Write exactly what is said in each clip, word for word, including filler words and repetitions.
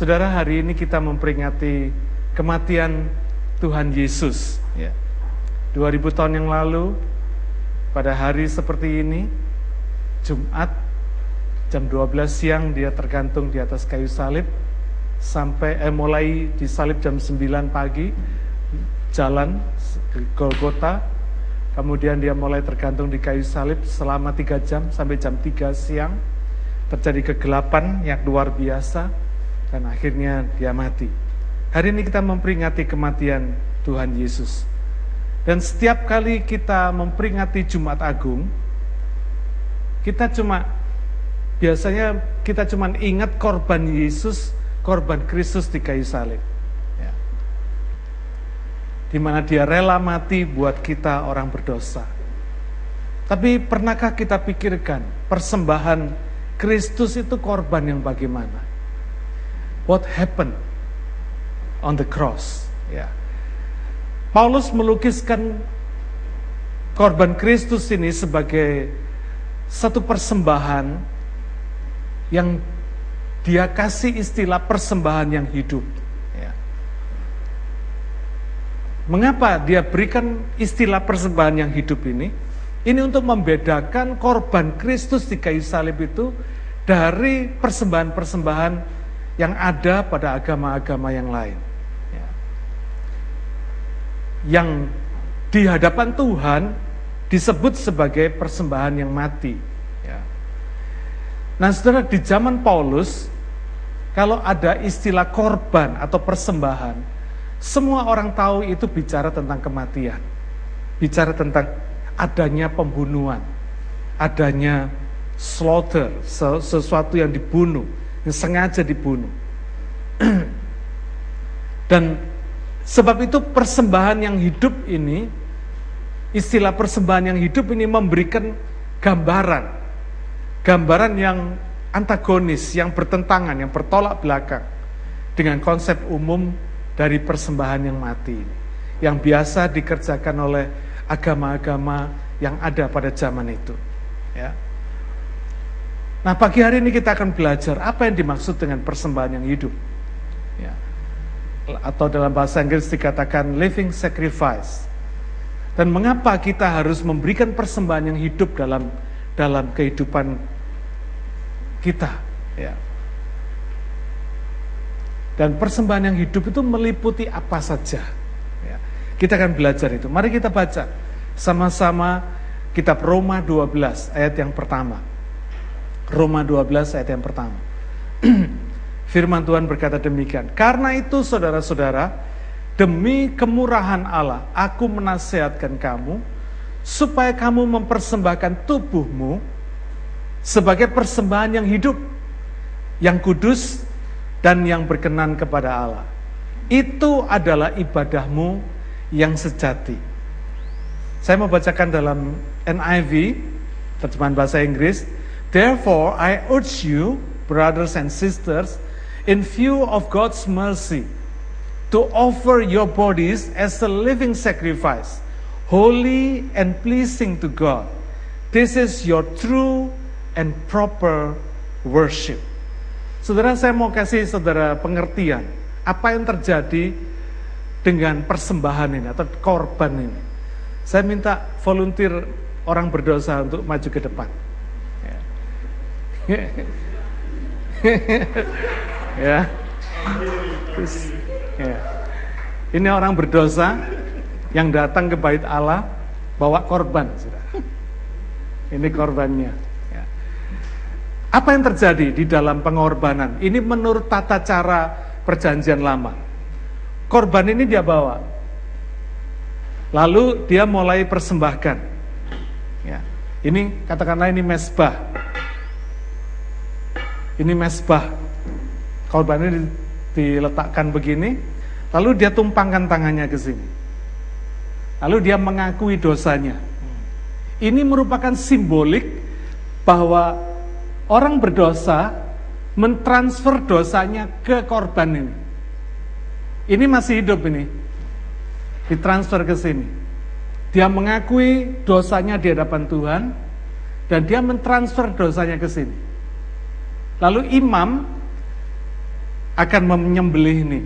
Saudara, hari ini kita memperingati kematian Tuhan Yesus. Ya. dua ribu tahun yang lalu, pada hari seperti ini, Jumat, jam dua belas siang, dia tergantung di atas kayu salib, sampai eh, mulai disalib jam sembilan pagi, jalan ke Golgota, kemudian dia mulai tergantung di kayu salib selama tiga jam, sampai jam tiga siang, terjadi kegelapan yang luar biasa, dan akhirnya dia mati. Hari ini kita memperingati kematian Tuhan Yesus. Dan setiap kali kita memperingati Jumat Agung, kita cuma, biasanya kita cuma ingat korban Yesus, korban Kristus di kayu salib. Ya. Di mana dia rela mati buat kita orang berdosa. Tapi pernahkah kita pikirkan, persembahan Kristus itu korban yang bagaimana? What happened on the cross? Ya. Paulus melukiskan korban Kristus ini sebagai satu persembahan yang dia kasih istilah persembahan yang hidup. Ya. Mengapa dia berikan istilah persembahan yang hidup ini? Ini untuk membedakan korban Kristus di kayu salib itu dari persembahan-persembahan yang ada pada agama-agama yang lain. Yang di hadapan Tuhan disebut sebagai persembahan yang mati. Ya. Nah, saudara, di zaman Paulus, kalau ada istilah korban atau persembahan, semua orang tahu itu bicara tentang kematian, bicara tentang adanya pembunuhan, adanya slaughter, sesuatu yang dibunuh, yang sengaja dibunuh. Dan sebab itu persembahan yang hidup ini, istilah persembahan yang hidup ini memberikan gambaran, gambaran yang antagonis, yang bertentangan, yang bertolak belakang dengan konsep umum dari persembahan yang mati ini, yang biasa dikerjakan oleh agama-agama yang ada pada zaman itu. Ya. Nah, pagi hari ini kita akan belajar apa yang dimaksud dengan persembahan yang hidup. Ya. Atau dalam bahasa Inggris dikatakan living sacrifice. Dan mengapa kita harus memberikan persembahan yang hidup dalam dalam kehidupan kita? Ya. Dan persembahan yang hidup itu meliputi apa saja? Ya. Kita akan belajar itu. Mari kita baca sama-sama kitab Roma dua belas ayat yang pertama. Roma dua belas ayat yang pertama. Firman Tuhan berkata demikian, karena itu saudara-saudara, demi kemurahan Allah, aku menasihatkan kamu, supaya kamu mempersembahkan tubuhmu sebagai persembahan yang hidup, yang kudus, dan yang berkenan kepada Allah. Itu adalah ibadahmu yang sejati. Saya mau bacakan dalam N I V, terjemahan bahasa Inggris. Therefore, I urge you, brothers and sisters, in view of God's mercy, to offer your bodies as a living sacrifice, holy and pleasing to God. This is your true and proper worship. Saudara, saya mau kasih saudara pengertian apa yang terjadi dengan persembahan ini atau korban ini. Saya minta volunteer orang berdosa untuk maju ke depan. Ya. Terus, ya. Ini orang berdosa yang datang ke bait Allah bawa korban, saudara. Ini korbannya. Ya. Apa yang terjadi di dalam pengorbanan? Ini menurut tata cara perjanjian lama. Korban ini dia bawa, lalu dia mulai persembahkan. Ya. Ini katakanlah ini mezbah. Ini mezbah. Korbannya diletakkan begini, lalu dia tumpangkan tangannya ke sini. Lalu dia mengakui dosanya. Ini merupakan simbolik bahwa orang berdosa mentransfer dosanya ke korban ini. Ini masih hidup ini. Ditransfer ke sini. Dia mengakui dosanya di hadapan Tuhan dan dia mentransfer dosanya ke sini. Lalu imam akan menyembelih ini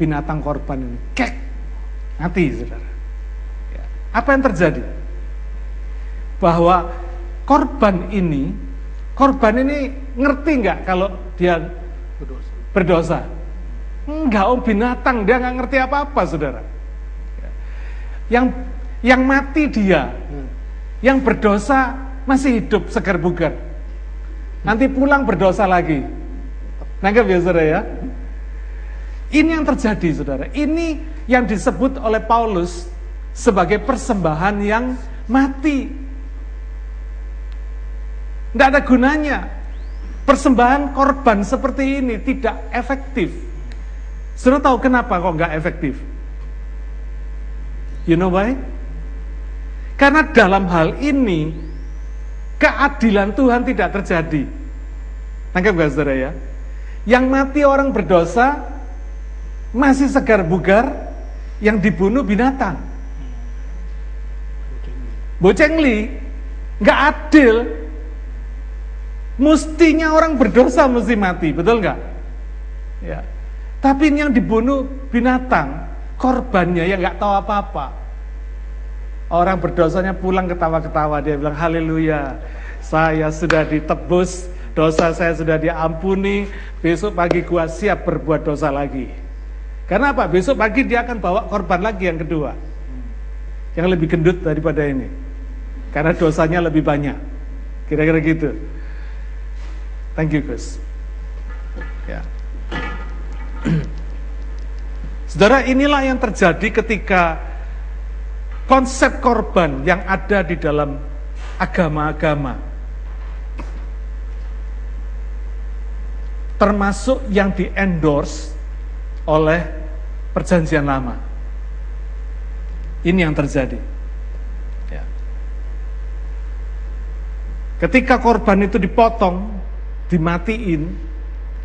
binatang korban ini. Kek, mati saudara. Apa yang terjadi? Bahwa korban ini, korban ini ngerti nggak kalau dia berdosa? berdosa? Enggak, om binatang dia nggak ngerti apa-apa saudara. Yang yang mati dia, yang berdosa masih hidup segar bugar. Nanti pulang berdosa lagi. Nangkep ya saudara ya? Ini yang terjadi saudara. Ini yang disebut oleh Paulus sebagai persembahan yang mati. Tidak ada gunanya. Persembahan korban seperti ini tidak efektif. Saudara tahu kenapa kok nggak efektif? You know why? Karena dalam hal ini keadilan Tuhan tidak terjadi. Tangkap nggak saudara ya? Yang mati orang berdosa masih segar bugar, yang dibunuh binatang. Bocengli, nggak adil. Mestinya orang berdosa mesti mati, betul nggak? Ya. Tapi yang dibunuh binatang, korbannya ya nggak tahu apa-apa. Orang berdosanya pulang ketawa-ketawa, dia bilang haleluya, saya sudah ditebus, dosa saya sudah diampuni, besok pagi gua siap berbuat dosa lagi. Karena apa? Besok pagi dia akan bawa korban lagi yang kedua, yang lebih gendut daripada ini, karena dosanya lebih banyak. Kira-kira gitu. Thank you, Gus. Ya. Saudara, inilah yang terjadi ketika konsep korban yang ada di dalam agama-agama, termasuk yang di-endorse oleh Perjanjian Lama. Ini yang terjadi. Ya. Ketika korban itu dipotong, dimatiin,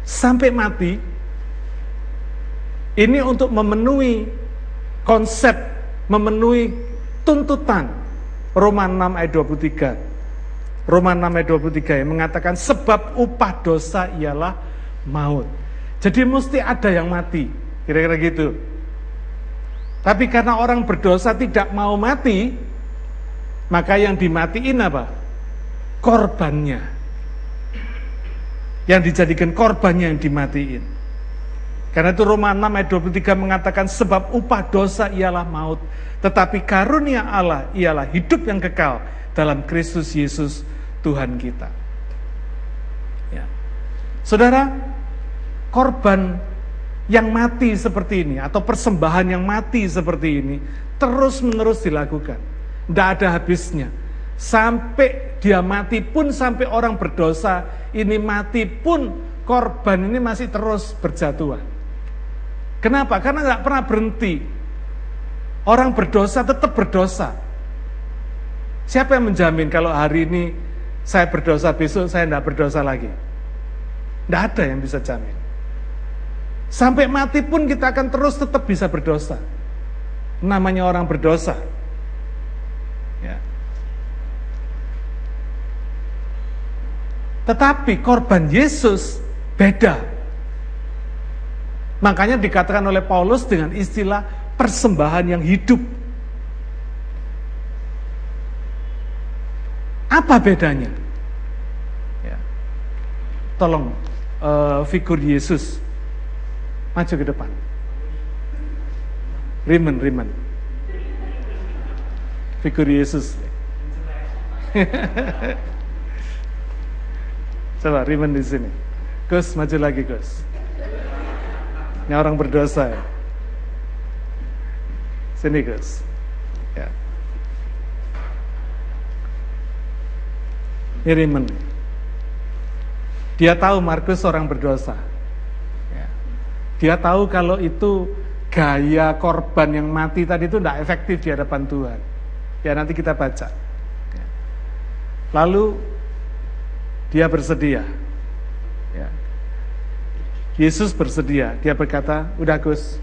sampai mati, ini untuk memenuhi konsep, memenuhi tuntutan Roma enam ayat dua puluh tiga. Roma enam ayat dua puluh tiga yang mengatakan sebab upah dosa ialah maut. Jadi mesti ada yang mati, kira-kira gitu. Tapi karena orang berdosa tidak mau mati, maka yang dimatiin apa? Korbannya. Yang dijadikan korbannya yang dimatiin. Karena itu Roma enam ayat dua puluh tiga mengatakan sebab upah dosa ialah maut, tetapi karunia Allah ialah hidup yang kekal dalam Kristus Yesus Tuhan kita. Ya. Saudara, korban yang mati seperti ini atau persembahan yang mati seperti ini terus-menerus dilakukan. Tidak ada habisnya. Sampai dia mati pun, sampai orang berdosa ini mati pun, korban ini masih terus berjatuhan. Kenapa? Karena nggak pernah berhenti. Orang berdosa tetap berdosa. Siapa yang menjamin kalau hari ini saya berdosa, besok saya nggak berdosa lagi? Nggak ada yang bisa jamin. Sampai mati pun kita akan terus tetap bisa berdosa. Namanya orang berdosa. Ya. Tetapi korban Yesus beda. Makanya dikatakan oleh Paulus dengan istilah persembahan yang hidup. Apa bedanya? Ya. Tolong uh, figur Yesus maju ke depan. Rimen, Rimen. Figur Yesus. Coba Rimen di sini. Gus, maju lagi Gus. Ini orang berdosa ya. Sini Gus. Ya. Ini Rimen. Dia tahu Markus orang berdosa. Ya. Dia tahu kalau itu gaya korban yang mati tadi itu tidak efektif di hadapan Tuhan. Ya, nanti kita baca. Ya. Lalu dia bersedia. Ya. Yesus bersedia. Dia berkata, udah Gus,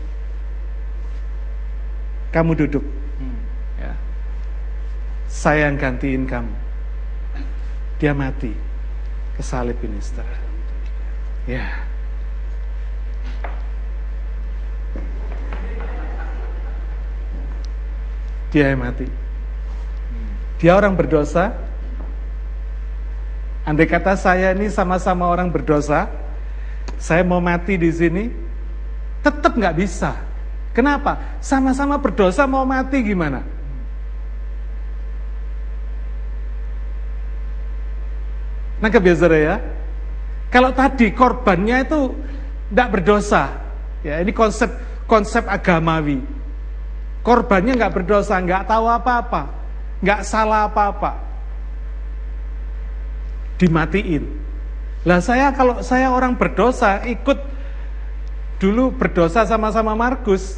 kamu duduk. Hmm. Ya. Saya yang gantiin kamu. Dia mati. Kesalib ini, saudara. Ya. dia yang mati. Dia orang berdosa. Andai kata saya ini sama-sama orang berdosa, saya mau mati di sini, tetap nggak bisa. Kenapa? Sama-sama berdosa mau mati gimana? Nangkep ya saudara ya. Kalau tadi korbannya itu tidak berdosa, ya ini konsep konsep agamawi. Korbannya nggak berdosa, nggak tahu apa-apa, nggak salah apa-apa, dimatiin. Lah saya kalau saya orang berdosa ikut dulu berdosa sama-sama Markus.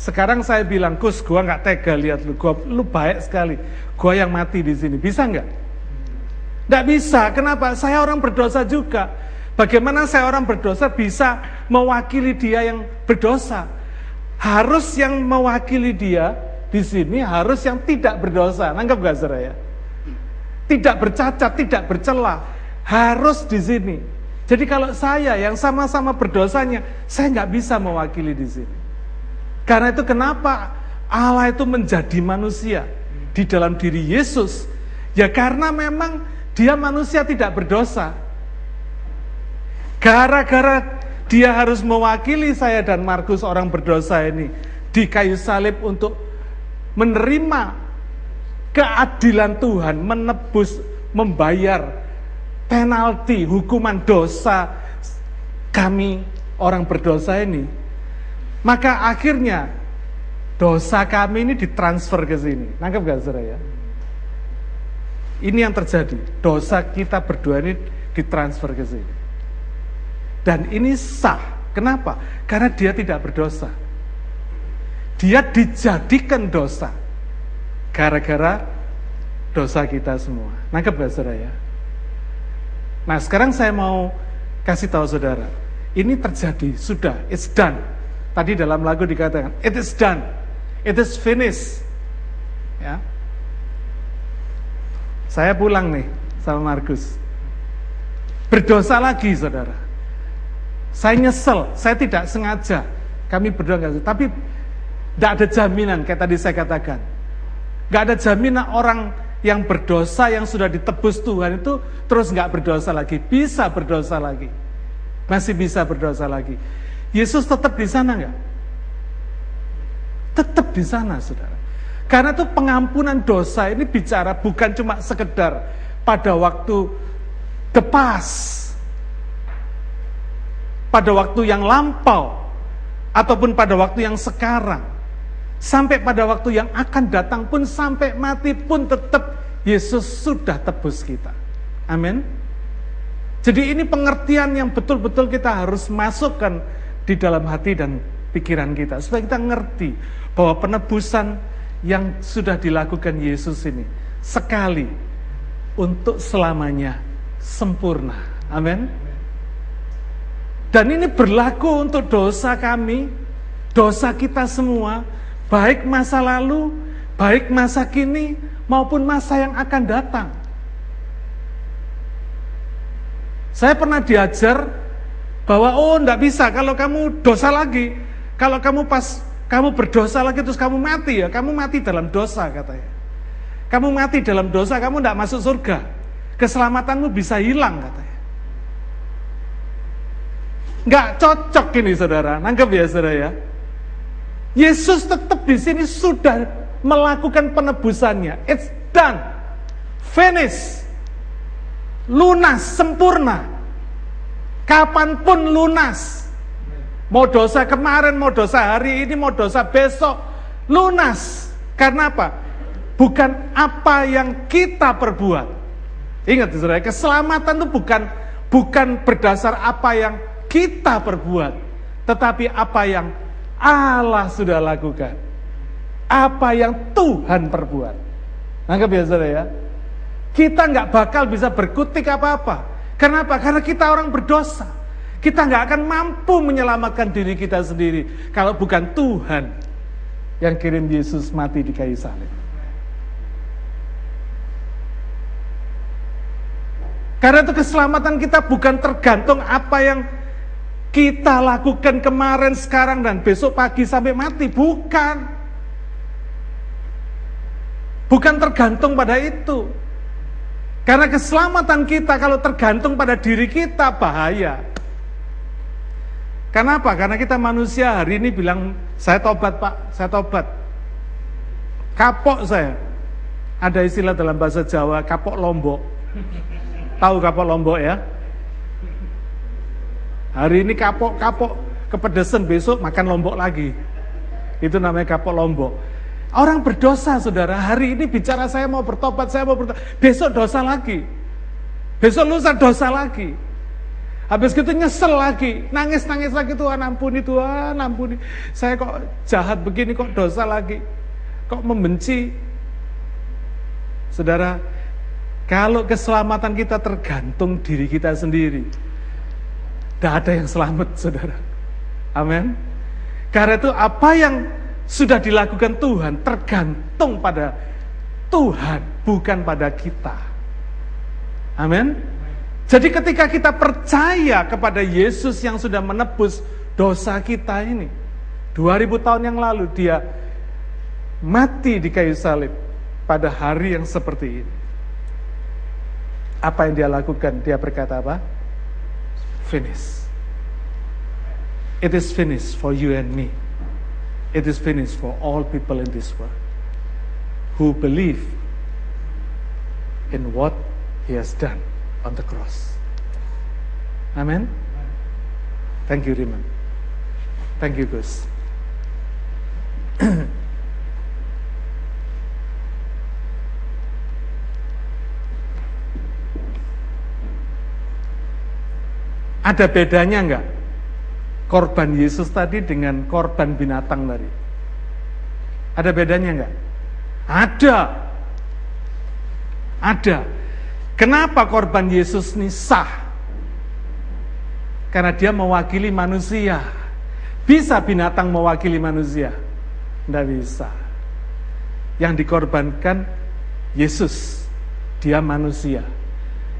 Sekarang saya bilang, Kus, gua nggak tega lihat lu, gua lu baik sekali, gua yang mati di sini, bisa nggak? Tidak bisa, kenapa? Saya orang berdosa juga. Bagaimana saya orang berdosa bisa mewakili dia yang berdosa? Harus yang mewakili dia di sini harus yang tidak berdosa. Nangkep gak saudara ya? Tidak bercacat, tidak bercela, harus di sini. Jadi kalau saya yang sama-sama berdosanya, saya nggak bisa mewakili di sini. Karena itu kenapa Allah itu menjadi manusia di dalam diri Yesus? Ya karena memang dia manusia tidak berdosa. Gara-gara dia harus mewakili saya dan Markus orang berdosa ini di kayu salib untuk menerima keadilan Tuhan, menebus, membayar penalti, hukuman dosa kami orang berdosa ini. Maka akhirnya dosa kami ini ditransfer ke sini. Nangkep gak saudara ya? Ini yang terjadi, dosa kita berdua ini ditransfer ke sini. Dan ini sah, kenapa? Karena dia tidak berdosa. Dia dijadikan dosa, gara-gara dosa kita semua. Nangkep gak saudara ya? Nah sekarang saya mau kasih tahu saudara, ini terjadi, sudah, it's done. Tadi dalam lagu dikatakan, it is done, it is finished. Ya. Saya pulang nih sama Markus. Berdosa lagi saudara. Saya nyesel, saya tidak sengaja. Kami berdoa gak, tapi gak ada jaminan kayak tadi saya katakan. Gak ada jaminan orang yang berdosa yang sudah ditebus Tuhan itu terus gak berdosa lagi. Bisa berdosa lagi. Masih bisa berdosa lagi. Yesus tetap di sana gak? Tetap di sana saudara. Karena itu pengampunan dosa ini bicara bukan cuma sekedar pada waktu the past, pada waktu yang lampau, ataupun pada waktu yang sekarang. Sampai pada waktu yang akan datang pun, sampai mati pun tetap Yesus sudah tebus kita. Amin. Jadi ini pengertian yang betul-betul kita harus masukkan di dalam hati dan pikiran kita. Supaya kita ngerti bahwa penebusan yang sudah dilakukan Yesus ini sekali untuk selamanya sempurna. Amin. Dan ini berlaku untuk dosa kami, dosa kita semua, baik masa lalu, baik masa kini, maupun masa yang akan datang. Saya pernah diajar bahwa oh tidak bisa kalau kamu dosa lagi, kalau kamu pas kamu berdosa lagi terus kamu mati ya, kamu mati dalam dosa katanya. Kamu mati dalam dosa, kamu tidak masuk surga. Keselamatanmu bisa hilang katanya. Nggak cocok ini saudara, nangkep ya saudara ya. Yesus tetap di sini sudah melakukan penebusannya. It's done, finish, lunas, sempurna. Kapanpun lunas. Mau dosa kemarin, mau dosa hari ini, mau dosa besok, lunas. Karena apa? Bukan apa yang kita perbuat. Ingat saudara, keselamatan itu bukan bukan berdasar apa yang kita perbuat, tetapi apa yang Allah sudah lakukan, apa yang Tuhan perbuat. Nangkep ya saudara ya? Kita nggak bakal bisa berkutik apa-apa. Kenapa? Karena kita orang berdosa. Kita nggak akan mampu menyelamatkan diri kita sendiri kalau bukan Tuhan yang kirim Yesus mati di kayu salib. Karena itu keselamatan kita bukan tergantung apa yang kita lakukan kemarin, sekarang, dan besok pagi sampai mati. Bukan. Bukan tergantung pada itu. Karena keselamatan kita kalau tergantung pada diri kita, bahaya. Kenapa? Karena kita manusia hari ini bilang, saya tobat Pak, saya tobat. Kapok saya. Ada istilah dalam bahasa Jawa, kapok lombok. Tahu kapok lombok ya? Hari ini kapok-kapok, kepedesan, besok makan lombok lagi. Itu namanya kapok lombok. Orang berdosa, saudara. Hari ini bicara saya mau bertobat, saya mau bertobat. Besok dosa lagi. Besok lusa dosa lagi. Habis itu nyesel lagi, nangis-nangis lagi, Tuhan ampuni, Tuhan ampuni. Saya kok jahat begini, kok dosa lagi, kok membenci. Saudara, kalau keselamatan kita tergantung diri kita sendiri, tidak ada yang selamat, saudara. Amin. Karena itu apa yang sudah dilakukan Tuhan tergantung pada Tuhan, bukan pada kita. Amin. Jadi ketika kita percaya kepada Yesus yang sudah menebus dosa kita ini, dua ribu tahun yang lalu dia mati di kayu salib pada hari yang seperti ini. Apa yang dia lakukan? Dia berkata apa? Finish. It is finished for you and me. It is finished for all people in this world who believe in what he has done on the cross. Amen. Thank you, Riman. Thank you, Gus. Ada bedanya enggak? Korban Yesus tadi dengan korban binatang tadi. Ada bedanya enggak? Ada. Ada. Kenapa korban Yesus ini sah? Karena dia mewakili manusia. Bisa binatang mewakili manusia? Tidak bisa. Yang dikorbankan Yesus, dia manusia.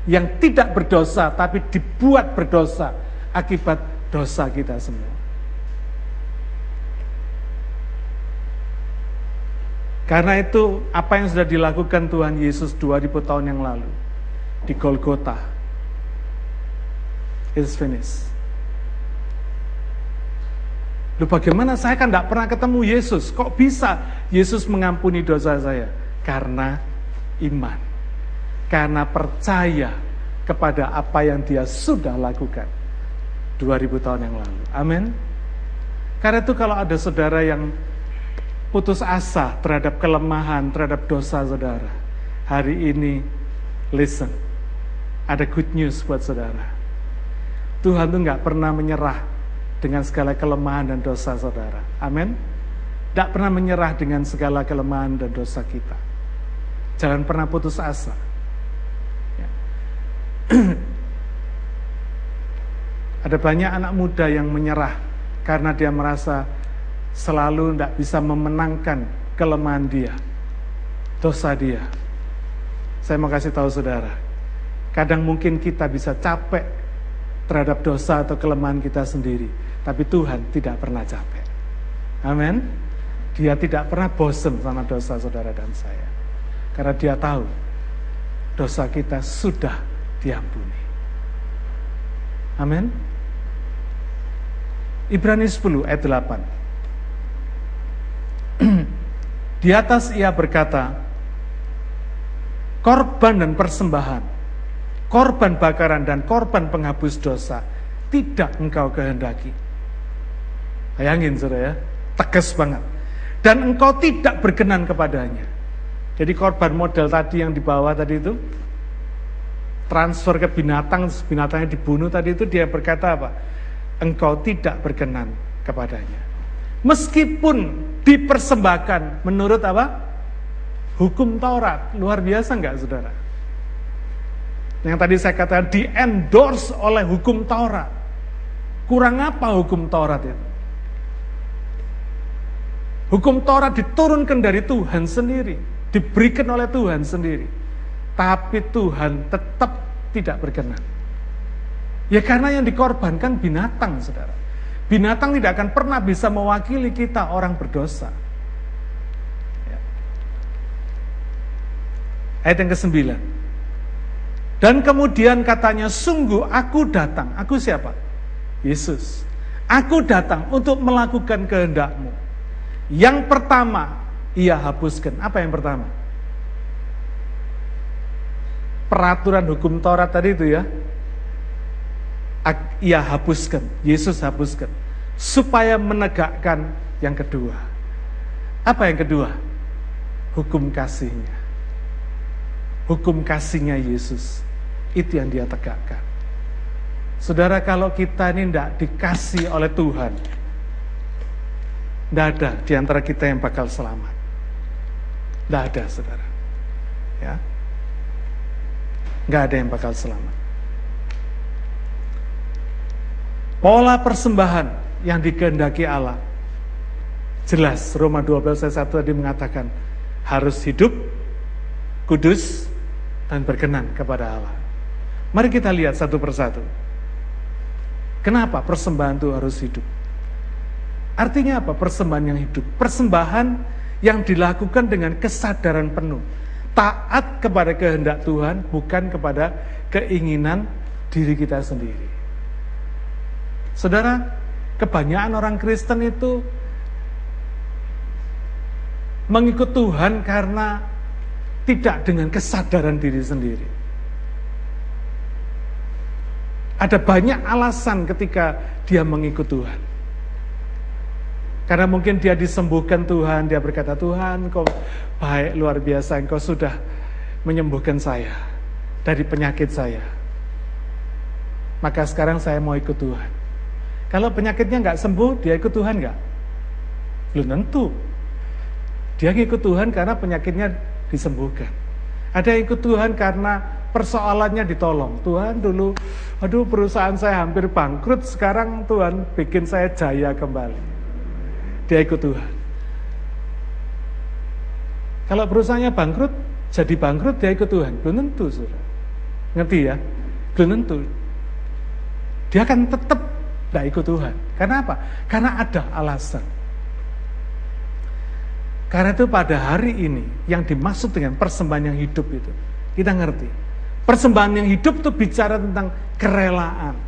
Yang tidak berdosa tapi dibuat berdosa akibat dosa kita semua. Karena itu apa yang sudah dilakukan Tuhan Yesus dua ribu tahun yang lalu di Golgota, it's finished. Loh, bagaimana saya kan tidak pernah ketemu Yesus, kok bisa Yesus mengampuni dosa saya? Karena iman, karena percaya kepada apa yang dia sudah lakukan dua ribu tahun yang lalu. Amin. Karena itu kalau ada saudara yang putus asa terhadap kelemahan, terhadap dosa saudara, hari ini listen, ada good news buat saudara. Tuhan tuh gak pernah menyerah dengan segala kelemahan dan dosa saudara. Amin. Gak pernah menyerah dengan segala kelemahan dan dosa kita. Jangan pernah putus asa. Ya. Ada banyak anak muda yang menyerah karena dia merasa selalu gak bisa memenangkan kelemahan dia, dosa dia. Saya mau kasih tahu saudara, kadang mungkin kita bisa capek terhadap dosa atau kelemahan kita sendiri, tapi Tuhan tidak pernah capek. Amin. Dia tidak pernah bosan sama dosa saudara dan saya, karena dia tahu dosa kita sudah diampuni. Amin. Ibrani sepuluh ayat delapan. Di atas ia berkata, korban dan persembahan, korban bakaran dan korban penghapus dosa tidak engkau kehendaki. Bayangin saudara ya, tegas banget. Dan engkau tidak berkenan kepadanya. Jadi korban model tadi yang dibawa tadi itu, transfer ke binatang, binatangnya dibunuh tadi itu, dia berkata apa? Engkau tidak berkenan kepadanya. Meskipun dipersembahkan menurut apa? Hukum Taurat. Luar biasa enggak saudara? Yang tadi saya katakan di-endorse oleh hukum Taurat. Kurang apa hukum Taurat itu? Hukum Taurat diturunkan dari Tuhan sendiri, diberikan oleh Tuhan sendiri. Tapi Tuhan tetap tidak berkenan. Ya karena yang dikorbankan binatang saudara. Binatang tidak akan pernah bisa mewakili kita orang berdosa. Ayat yang kesembilan. Dan kemudian katanya, sungguh aku datang. Aku siapa? Yesus. Aku datang untuk melakukan kehendakmu. Yang pertama, ia hapuskan. Apa yang pertama? Peraturan hukum Taurat tadi itu ya. Ia hapuskan. Yesus hapuskan. Supaya menegakkan yang kedua. Apa yang kedua? Hukum kasihnya. Hukum kasihnya Yesus. Itu yang dia tegakkan. Saudara, kalau kita ini tidak dikasih oleh Tuhan, tidak ada di antara kita yang bakal selamat. Tidak ada, saudara. Ya, tidak ada yang bakal selamat. Pola persembahan yang dikehendaki Allah. Jelas, Roma dua belas ayat satu tadi mengatakan, harus hidup, kudus, dan berkenan kepada Allah. Mari kita lihat satu persatu. Kenapa persembahan itu harus hidup? Artinya apa persembahan yang hidup? Persembahan yang dilakukan dengan kesadaran penuh. Taat kepada kehendak Tuhan, bukan kepada keinginan diri kita sendiri. Saudara, kebanyakan orang Kristen itu mengikut Tuhan karena tidak dengan kesadaran diri sendiri. Ada banyak alasan ketika dia mengikut Tuhan. Karena mungkin dia disembuhkan Tuhan, dia berkata, Tuhan, Kau baik, luar biasa, Engkau sudah menyembuhkan saya dari penyakit saya. Maka sekarang saya mau ikut Tuhan. Kalau penyakitnya nggak sembuh, dia ikut Tuhan nggak? Belum tentu. Dia ikut Tuhan karena penyakitnya disembuhkan. Ada yang ikut Tuhan karena persoalannya ditolong. Tuhan dulu, aduh perusahaan saya hampir bangkrut, sekarang Tuhan bikin saya jaya kembali. Dia ikut Tuhan. Kalau perusahaannya bangkrut, jadi bangkrut, dia ikut Tuhan. Belum tentu, saudara. Ngerti ya? Belum tentu. Dia kan tetap tidak ikut Tuhan. Karena apa? Karena ada alasan. Karena itu pada hari ini, yang dimaksud dengan persembahan yang hidup itu, kita ngerti. Persembahan yang hidup itu bicara tentang kerelaan.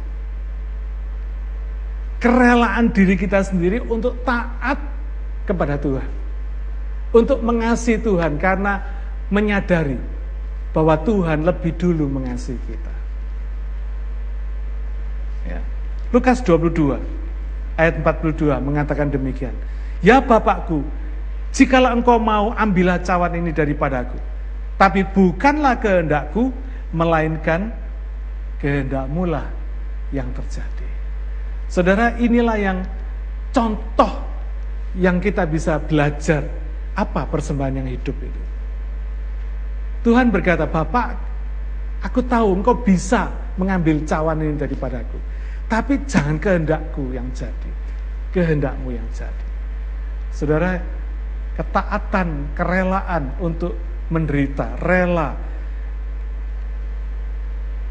Kerelaan diri kita sendiri untuk taat kepada Tuhan. Untuk mengasihi Tuhan karena menyadari bahwa Tuhan lebih dulu mengasihi kita. Ya. Lukas dua puluh dua ayat empat puluh dua mengatakan demikian. Ya Bapakku, jikalau Engkau mau, ambillah cawan ini daripadaku. Tapi bukanlah kehendakku, melainkan kehendak-Mu lah yang terjadi. Saudara, inilah yang contoh yang kita bisa belajar apa persembahan yang hidup itu. Tuhan berkata, Bapak, aku tahu Engkau bisa mengambil cawan ini daripadaku, tapi jangan kehendakku yang jadi, kehendak-Mu yang jadi. Saudara, ketaatan, kerelaan untuk menderita, rela,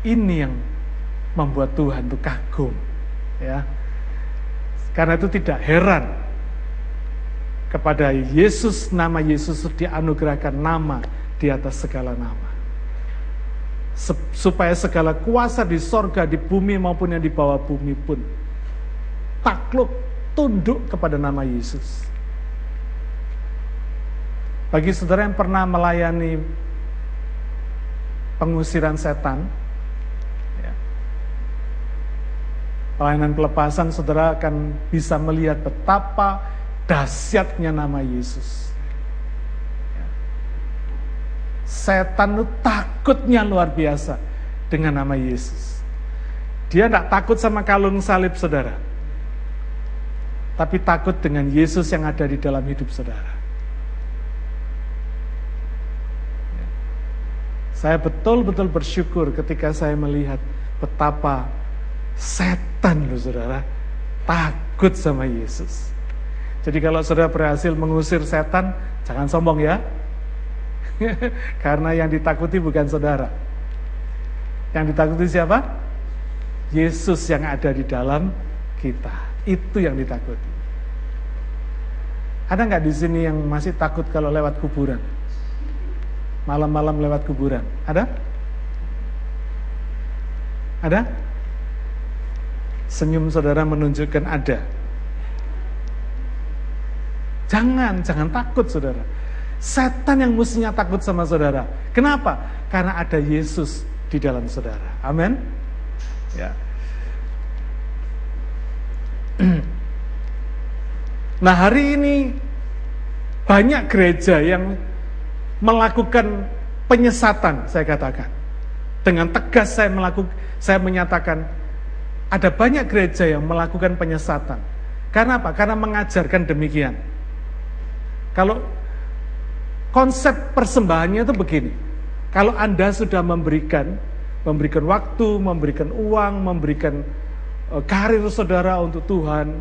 ini yang membuat Tuhan itu kagum, ya. Karena itu tidak heran kepada Yesus, nama Yesus dianugerahkan nama di atas segala nama. Supaya segala kuasa di sorga, di bumi maupun yang di bawah bumi pun takluk, tunduk kepada nama Yesus. Bagi saudara yang pernah melayani pengusiran setan, pelayanan pelepasan, saudara akan bisa melihat betapa dahsyatnya nama Yesus. Setan itu takutnya luar biasa dengan nama Yesus. Dia tidak takut sama kalung salib, saudara. Tapi takut dengan Yesus yang ada di dalam hidup saudara. Saya betul-betul bersyukur ketika saya melihat betapa setan loh saudara takut sama Yesus. Jadi kalau saudara berhasil mengusir setan, jangan sombong ya. Karena yang ditakuti bukan saudara. Yang ditakuti siapa? Yesus yang ada di dalam kita. Itu yang ditakuti. Ada nggak di sini yang masih takut kalau lewat kuburan? malam-malam lewat kuburan? Ada? Ada? Senyum saudara menunjukkan ada. Jangan, jangan takut saudara. Setan yang mestinya takut sama saudara. Kenapa? Karena ada Yesus di dalam saudara. Amin? Ya. Nah, hari ini banyak gereja yang melakukan penyesatan, saya katakan. Dengan tegas saya melakukan, saya menyatakan ada banyak gereja yang melakukan penyesatan. Karena apa? Karena mengajarkan demikian. Kalau konsep persembahannya itu begini. Kalau Anda sudah memberikan, memberikan waktu, memberikan uang, memberikan karir saudara untuk Tuhan,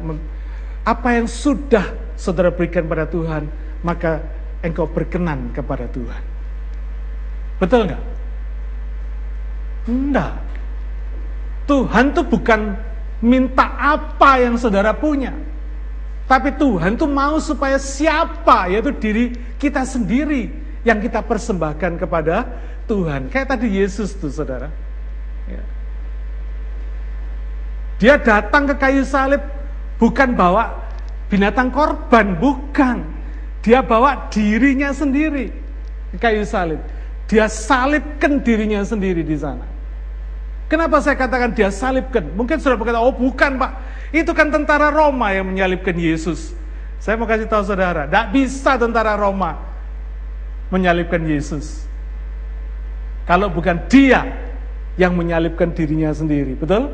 apa yang sudah saudara berikan pada Tuhan, maka engkau berkenan kepada Tuhan. Betul enggak? Enggak. Tuhan tuh bukan minta apa yang saudara punya. Tapi Tuhan tuh mau supaya siapa, yaitu diri kita sendiri yang kita persembahkan kepada Tuhan. Kayak tadi Yesus tuh saudara. Dia datang ke kayu salib bukan bawa binatang korban, bukan. Dia bawa dirinya sendiri ke kayu salib. Dia salibkan dirinya sendiri di sana. Kenapa saya katakan dia salibkan? Mungkin saudara berkata, oh bukan Pak, itu kan tentara Roma yang menyalibkan Yesus. Saya mau kasih tahu saudara, tidak bisa tentara Roma menyalibkan Yesus. Kalau bukan dia yang menyalibkan dirinya sendiri, betul?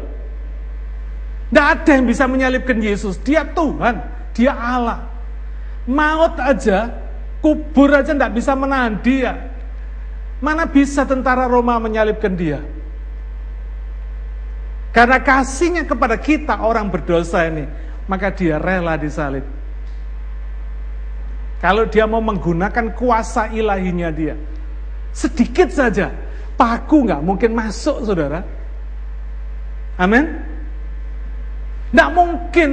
Tidak ada yang bisa menyalibkan Yesus. Dia Tuhan, dia Allah. Maut aja, kubur aja tidak bisa menahan dia. Mana bisa tentara Roma menyalibkan dia? Karena kasihnya kepada kita orang berdosa ini, maka dia rela disalib. Kalau dia mau menggunakan kuasa ilahinya dia, sedikit saja, paku nggak mungkin masuk saudara. Amin? Tidak mungkin,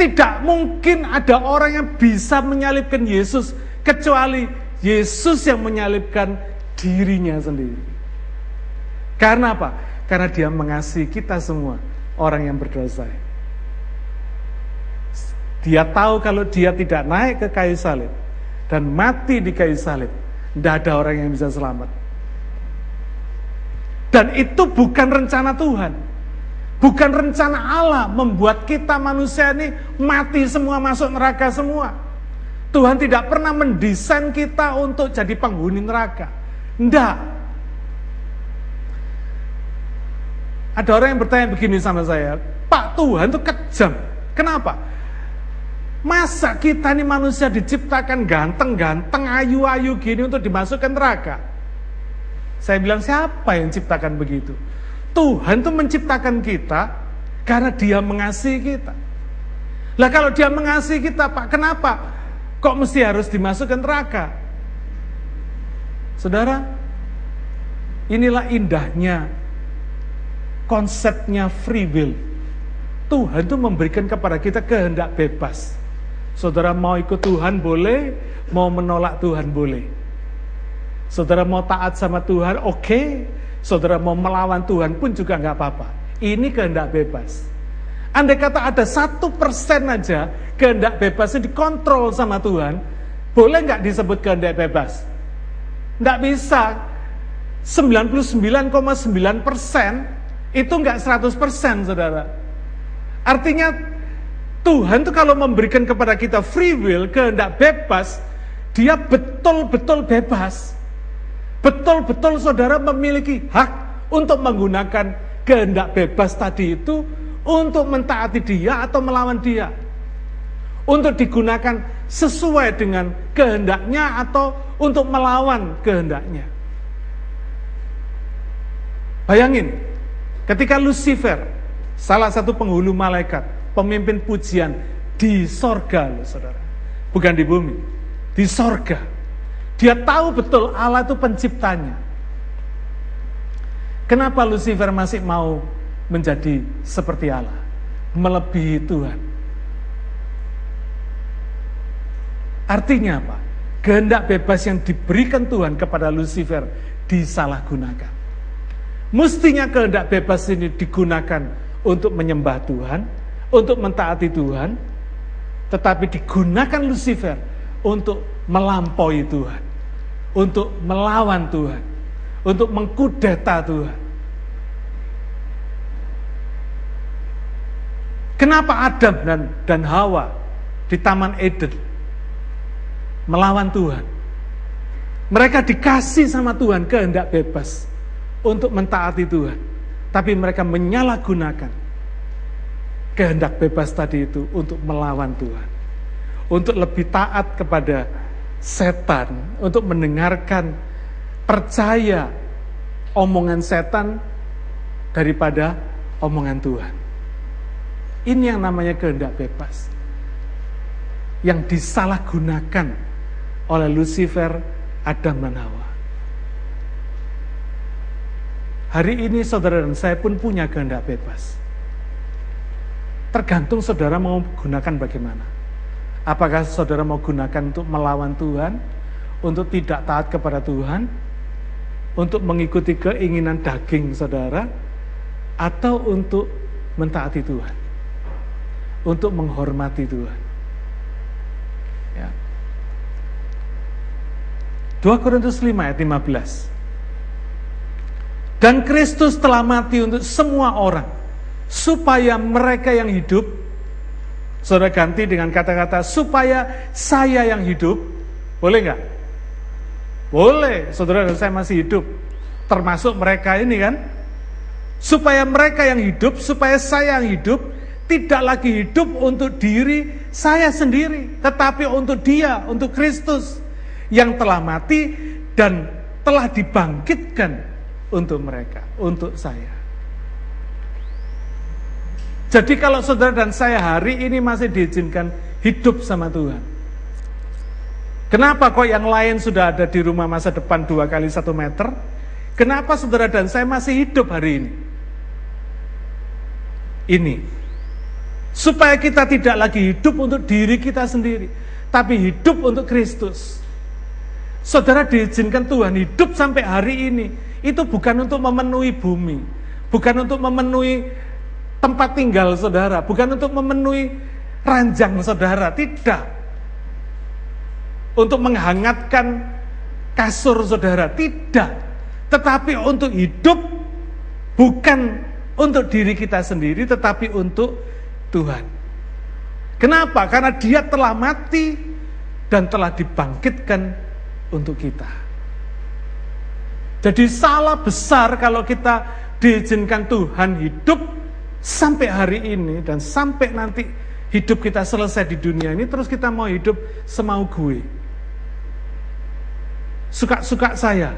tidak mungkin ada orang yang bisa menyalibkan Yesus, kecuali Yesus yang menyalibkan dirinya sendiri. Karena apa? Karena dia mengasihi kita semua, orang yang berdosa. Dia tahu kalau dia tidak naik ke kayu salib, dan mati di kayu salib, tidak ada orang yang bisa selamat. Dan itu bukan rencana Tuhan. Bukan rencana Allah membuat kita manusia ini mati semua, masuk neraka semua. Tuhan tidak pernah mendesain kita untuk jadi penghuni neraka. Tidak. Ada orang yang bertanya begini sama saya, Pak, Tuhan itu kejam. Kenapa? Masa kita ini manusia diciptakan ganteng-ganteng, ayu-ayu gini untuk dimasukkan neraka? Saya bilang, siapa yang ciptakan begitu? Tuhan itu menciptakan kita karena dia mengasihi kita. Lah kalau dia mengasihi kita, Pak, kenapa kok mesti harus dimasukkan neraka? Saudara, inilah indahnya konsepnya free will. Tuhan itu memberikan kepada kita kehendak bebas. Saudara mau ikut Tuhan boleh, mau menolak Tuhan boleh. Saudara mau taat sama Tuhan, oke. Okay. Saudara mau melawan Tuhan pun juga nggak apa-apa. Ini kehendak bebas. Andai kata ada satu persen aja kehendak bebasnya dikontrol sama Tuhan, boleh nggak disebut kehendak bebas? Nggak bisa. sembilan puluh sembilan koma sembilan persen itu nggak seratus persen, saudara. Artinya Tuhan tuh kalau memberikan kepada kita free will, kehendak bebas, dia betul-betul bebas. Betul-betul saudara memiliki hak untuk menggunakan kehendak bebas tadi itu untuk mentaati dia atau melawan dia. Untuk digunakan sesuai dengan kehendaknya atau untuk melawan kehendaknya. Bayangin, ketika Lucifer, salah satu penghulu malaikat, pemimpin pujian di sorga, saudara. Bukan di bumi, di sorga. Dia tahu betul Allah itu penciptanya. Kenapa Lucifer masih mau menjadi seperti Allah? Melebihi Tuhan. Artinya apa? kehendak bebas yang diberikan Tuhan kepada Lucifer disalahgunakan. Mestinya kehendak bebas ini digunakan untuk menyembah Tuhan, untuk mentaati Tuhan, tetapi digunakan Lucifer untuk melampaui Tuhan, untuk melawan Tuhan, untuk mengkudeta Tuhan. Kenapa Adam dan, dan Hawa di Taman Eden melawan Tuhan? Mereka dikasih sama Tuhan kehendak bebas untuk mentaati Tuhan, tapi mereka menyalahgunakan kehendak bebas tadi itu untuk melawan Tuhan, untuk lebih taat kepada setan, untuk mendengarkan, percaya omongan setan daripada omongan Tuhan. Ini yang namanya kehendak bebas, yang disalahgunakan oleh Lucifer, Adam dan Hawa. Hari ini saudara dan saya pun punya kehendak bebas. Tergantung saudara mau gunakan bagaimana. Apakah saudara mau gunakan untuk melawan Tuhan, untuk tidak taat kepada Tuhan, untuk mengikuti keinginan daging saudara, atau untuk mentaati Tuhan, untuk menghormati Tuhan. Ya. dua Korintus lima ayat lima belas. Dan Kristus telah mati untuk semua orang, supaya mereka yang hidup, saudara ganti dengan kata-kata, supaya saya yang hidup, boleh nggak? Boleh, saudara dan saya masih hidup, termasuk mereka ini kan? Supaya mereka yang hidup, supaya saya yang hidup, tidak lagi hidup untuk diri saya sendiri, tetapi untuk Dia, untuk Kristus, yang telah mati dan telah dibangkitkan untuk mereka, untuk saya. Jadi kalau saudara dan saya hari ini masih diizinkan hidup sama Tuhan, kenapa kok yang lain sudah ada di rumah masa depan dua kali satu meter, kenapa saudara dan saya masih hidup hari ini? Ini supaya kita tidak lagi hidup untuk diri kita sendiri, tapi hidup untuk Kristus. Saudara diizinkan Tuhan hidup sampai hari ini, itu bukan untuk memenuhi bumi, bukan untuk memenuhi tempat tinggal saudara, bukan untuk memenuhi ranjang saudara, tidak. Untuk menghangatkan kasur saudara, tidak. Tetapi untuk hidup bukan untuk diri kita sendiri, tetapi untuk Tuhan. Kenapa? Karena Dia telah mati dan telah dibangkitkan untuk kita. Jadi salah besar kalau kita diizinkan Tuhan hidup sampai hari ini, dan sampai nanti hidup kita selesai di dunia ini, terus kita mau hidup semau gue. Suka-suka saya.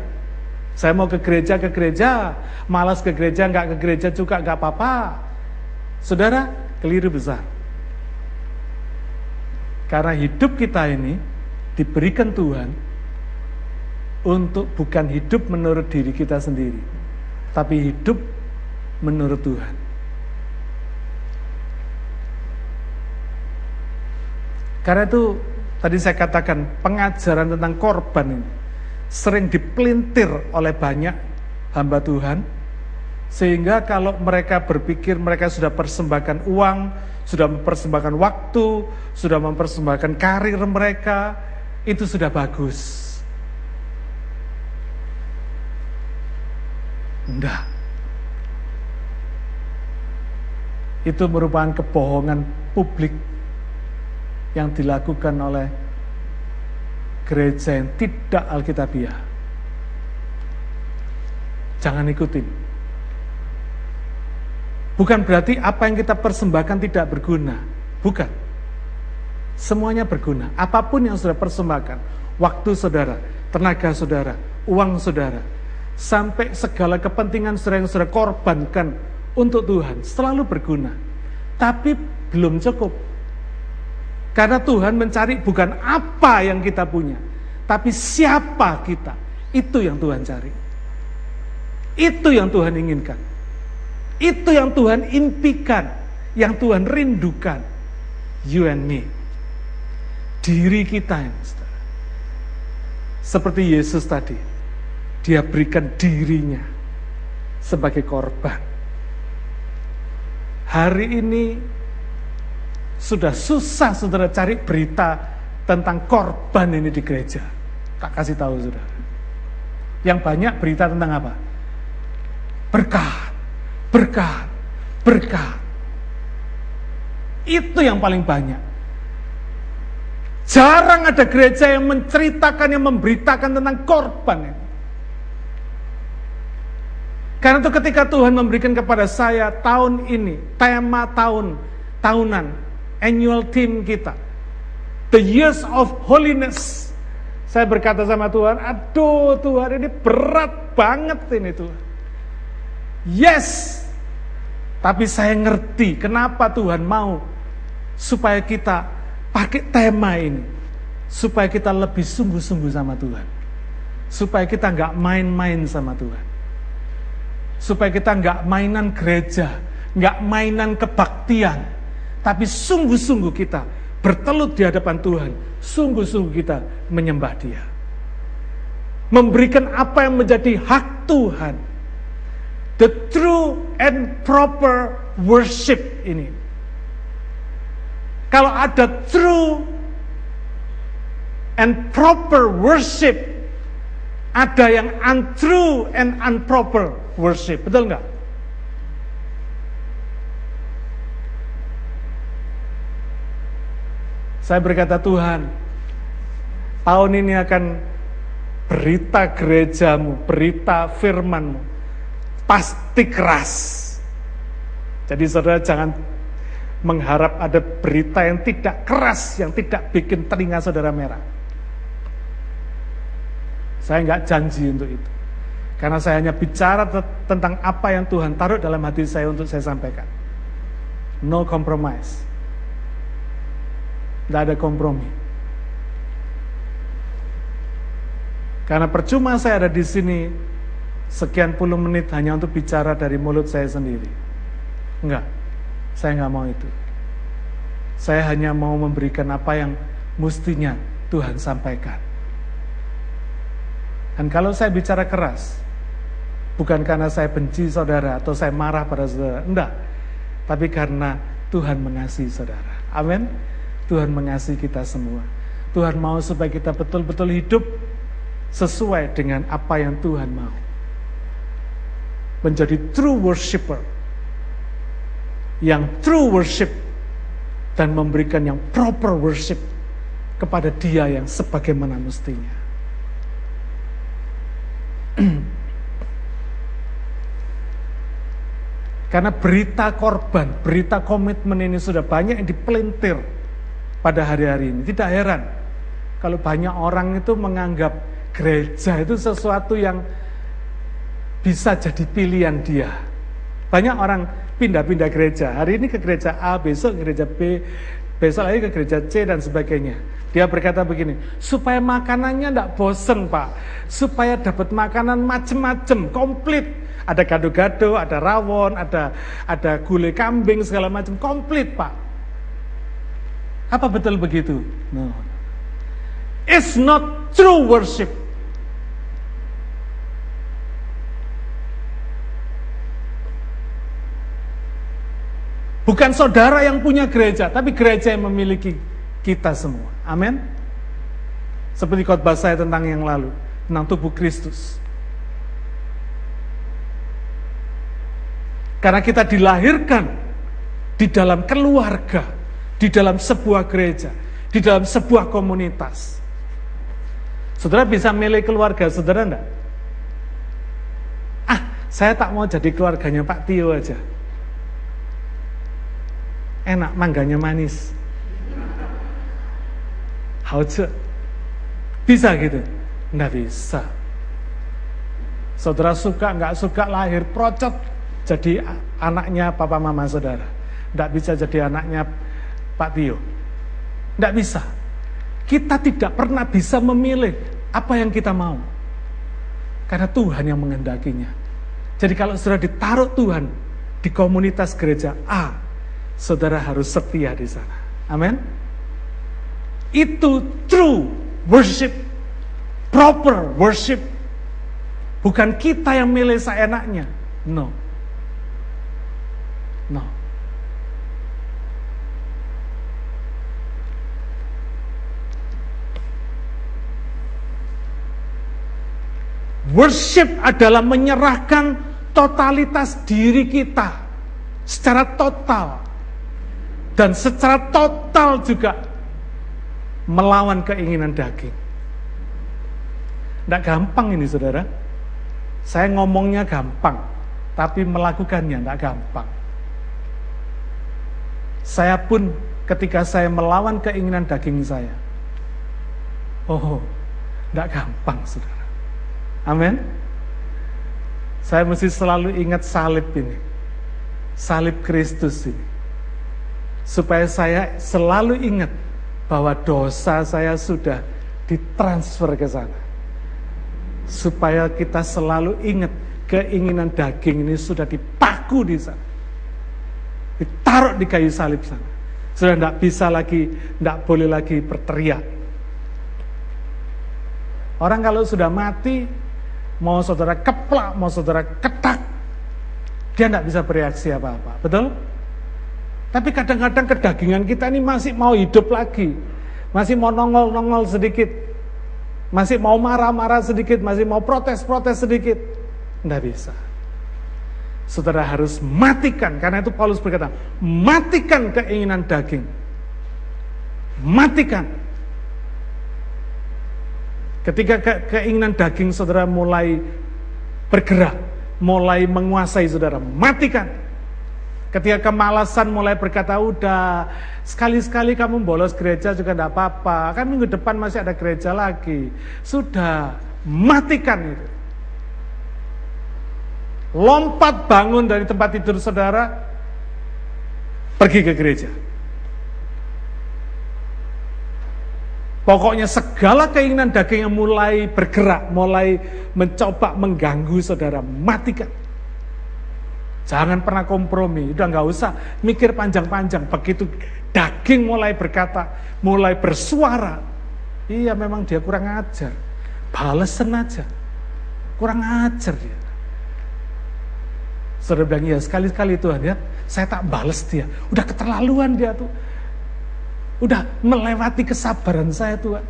Saya mau ke gereja, ke gereja. Malas ke gereja, enggak ke gereja juga, enggak apa-apa. Saudara, keliru besar. Karena hidup kita ini diberikan Tuhan untuk bukan hidup menurut diri kita sendiri, tapi hidup menurut Tuhan. Karena itu tadi saya katakan, pengajaran tentang korban ini sering dipelintir oleh banyak hamba Tuhan, sehingga kalau mereka berpikir mereka sudah persembahkan uang, sudah mempersembahkan waktu, sudah mempersembahkan karir mereka, itu sudah bagus. Enggak. Itu merupakan kebohongan publik yang dilakukan oleh gereja yang tidak alkitabiah. Jangan ikutin. Bukan berarti apa yang kita persembahkan tidak berguna. Bukan. Semuanya berguna. Apapun yang sudah persembahkan, waktu saudara, tenaga saudara, uang saudara, sampai segala kepentingan saudara yang saudara korbankan untuk Tuhan, selalu berguna. Tapi belum cukup. Karena Tuhan mencari bukan apa yang kita punya, tapi siapa kita. Itu yang Tuhan cari. Itu yang Tuhan inginkan. Itu yang Tuhan impikan, yang Tuhan rindukan. You and me. Diri kita yang saudara. Seperti Yesus tadi, dia berikan dirinya sebagai korban. Hari ini sudah susah saudara cari berita tentang korban ini di gereja. Tak kasih tahu saudara. Yang banyak berita tentang apa? Berkat, berkat, berkat. Itu yang paling banyak. Jarang ada gereja yang menceritakan, yang memberitakan tentang korban. Karena itu ketika Tuhan memberikan kepada saya tahun ini, tema tahun, tahunan, annual theme kita, The Years of Holiness. Saya berkata sama Tuhan, aduh Tuhan ini berat banget ini Tuhan. Yes, tapi saya ngerti kenapa Tuhan mau supaya kita pakai tema ini, supaya kita lebih sungguh-sungguh sama Tuhan, supaya kita gak main-main sama Tuhan, supaya kita gak mainan gereja, gak mainan kebaktian, tapi sungguh-sungguh kita bertelut di hadapan Tuhan, sungguh-sungguh kita menyembah Dia, memberikan apa yang menjadi hak Tuhan, the true and proper worship ini. Kalau ada true and proper worship, ada yang untrue and unproper worship. Betul nggak? Saya berkata, Tuhan, tahun ini akan berita gerejamu, berita firmanmu, pasti keras. Jadi saudara jangan mengharap ada berita yang tidak keras, yang tidak bikin telinga saudara merah. Saya nggak janji untuk itu. Karena saya hanya bicara t- tentang apa yang Tuhan taruh dalam hati saya untuk saya sampaikan. No compromise. Nggak ada kompromi. Karena percuma saya ada di sini sekian puluh menit hanya untuk bicara dari mulut saya sendiri. Enggak. Saya nggak mau itu. Saya hanya mau memberikan apa yang mestinya Tuhan sampaikan. Dan kalau saya bicara keras, bukan karena saya benci saudara atau saya marah pada saudara, enggak. Tapi karena Tuhan mengasihi saudara. Amin. Tuhan mengasihi kita semua. Tuhan mau supaya kita betul-betul hidup sesuai dengan apa yang Tuhan mau. Menjadi true worshiper, yang true worship, dan memberikan yang proper worship kepada Dia yang sebagaimana mestinya. Karena berita korban, berita komitmen ini sudah banyak yang dipelintir pada hari-hari ini. Tidak heran kalau banyak orang itu menganggap gereja itu sesuatu yang bisa jadi pilihan dia. Banyak orang pindah-pindah gereja. Hari ini ke gereja A, besok gereja B, besok lagi ke gereja C dan sebagainya. Dia berkata begini, supaya makanannya tidak bosen Pak, supaya dapat makanan macam-macam, komplit. Ada gado-gado, ada rawon, ada ada gulai kambing, segala macam, komplit Pak. Apa betul begitu? No. It's not true worship. Bukan saudara yang punya gereja, tapi gereja yang memiliki kita semua. Amin. Seperti khotbah saya tentang yang lalu, tentang tubuh Kristus. Karena kita dilahirkan di dalam keluarga, di dalam sebuah gereja, di dalam sebuah komunitas. Saudara bisa milih keluarga saudara enggak? Ah, saya tak mau jadi keluarganya Pak Tio aja. Enak, mangganya manis. Hauce. Bisa gitu? Nggak bisa. Saudara suka, nggak suka, lahir procot, jadi anaknya papa mama saudara. Nggak bisa jadi anaknya Pak Tio. Nggak bisa. Kita tidak pernah bisa memilih apa yang kita mau. Karena Tuhan yang menghendakinya. Jadi kalau saudara ditaruh Tuhan di komunitas gereja A, saudara harus setia di sana. Amin. Itu true worship. proper worship. Bukan kita yang milih seenaknya. No. No. Worship adalah menyerahkan totalitas diri kita secara total. Dan secara total juga melawan keinginan daging. Nggak gampang ini saudara. Saya ngomongnya gampang, tapi melakukannya nggak gampang. Saya pun ketika saya melawan keinginan daging saya, oh, nggak gampang saudara. Amin. Saya mesti selalu ingat salib ini. Salib Kristus ini. Supaya saya selalu ingat bahwa dosa saya sudah ditransfer ke sana. Supaya kita selalu ingat keinginan daging ini sudah dipaku di sana. Ditaruh di kayu salib sana. Sudah tidak bisa lagi, tidak boleh lagi berteriak. Orang kalau sudah mati, mau saudara keplak, mau saudara ketak, dia tidak bisa bereaksi apa-apa, betul? Tapi kadang-kadang kedagingan kita ini masih mau hidup lagi, masih mau nongol-nongol sedikit, masih mau marah-marah sedikit, masih mau protes-protes sedikit. Tidak bisa. Saudara harus matikan, karena itu Paulus berkata, matikan keinginan daging. Matikan. Ketika ke- keinginan daging saudara mulai bergerak, mulai menguasai saudara, matikan. Ketika kemalasan mulai berkata, udah, sekali-sekali kamu bolos gereja juga enggak apa-apa. Kan minggu depan masih ada gereja lagi. Sudah, matikan itu. Lompat bangun dari tempat tidur saudara, pergi ke gereja. Pokoknya segala keinginan daging yang mulai bergerak, mulai mencoba mengganggu saudara, matikan. Jangan pernah kompromi, udah gak usah mikir panjang-panjang. Begitu daging mulai berkata, mulai bersuara, iya memang dia kurang ajar, balesan aja, kurang ajar dia. Saudara bilang, iya sekali-sekali Tuhan ya, saya tak bales dia, udah keterlaluan dia tuh. Udah melewati kesabaran saya Tuhan.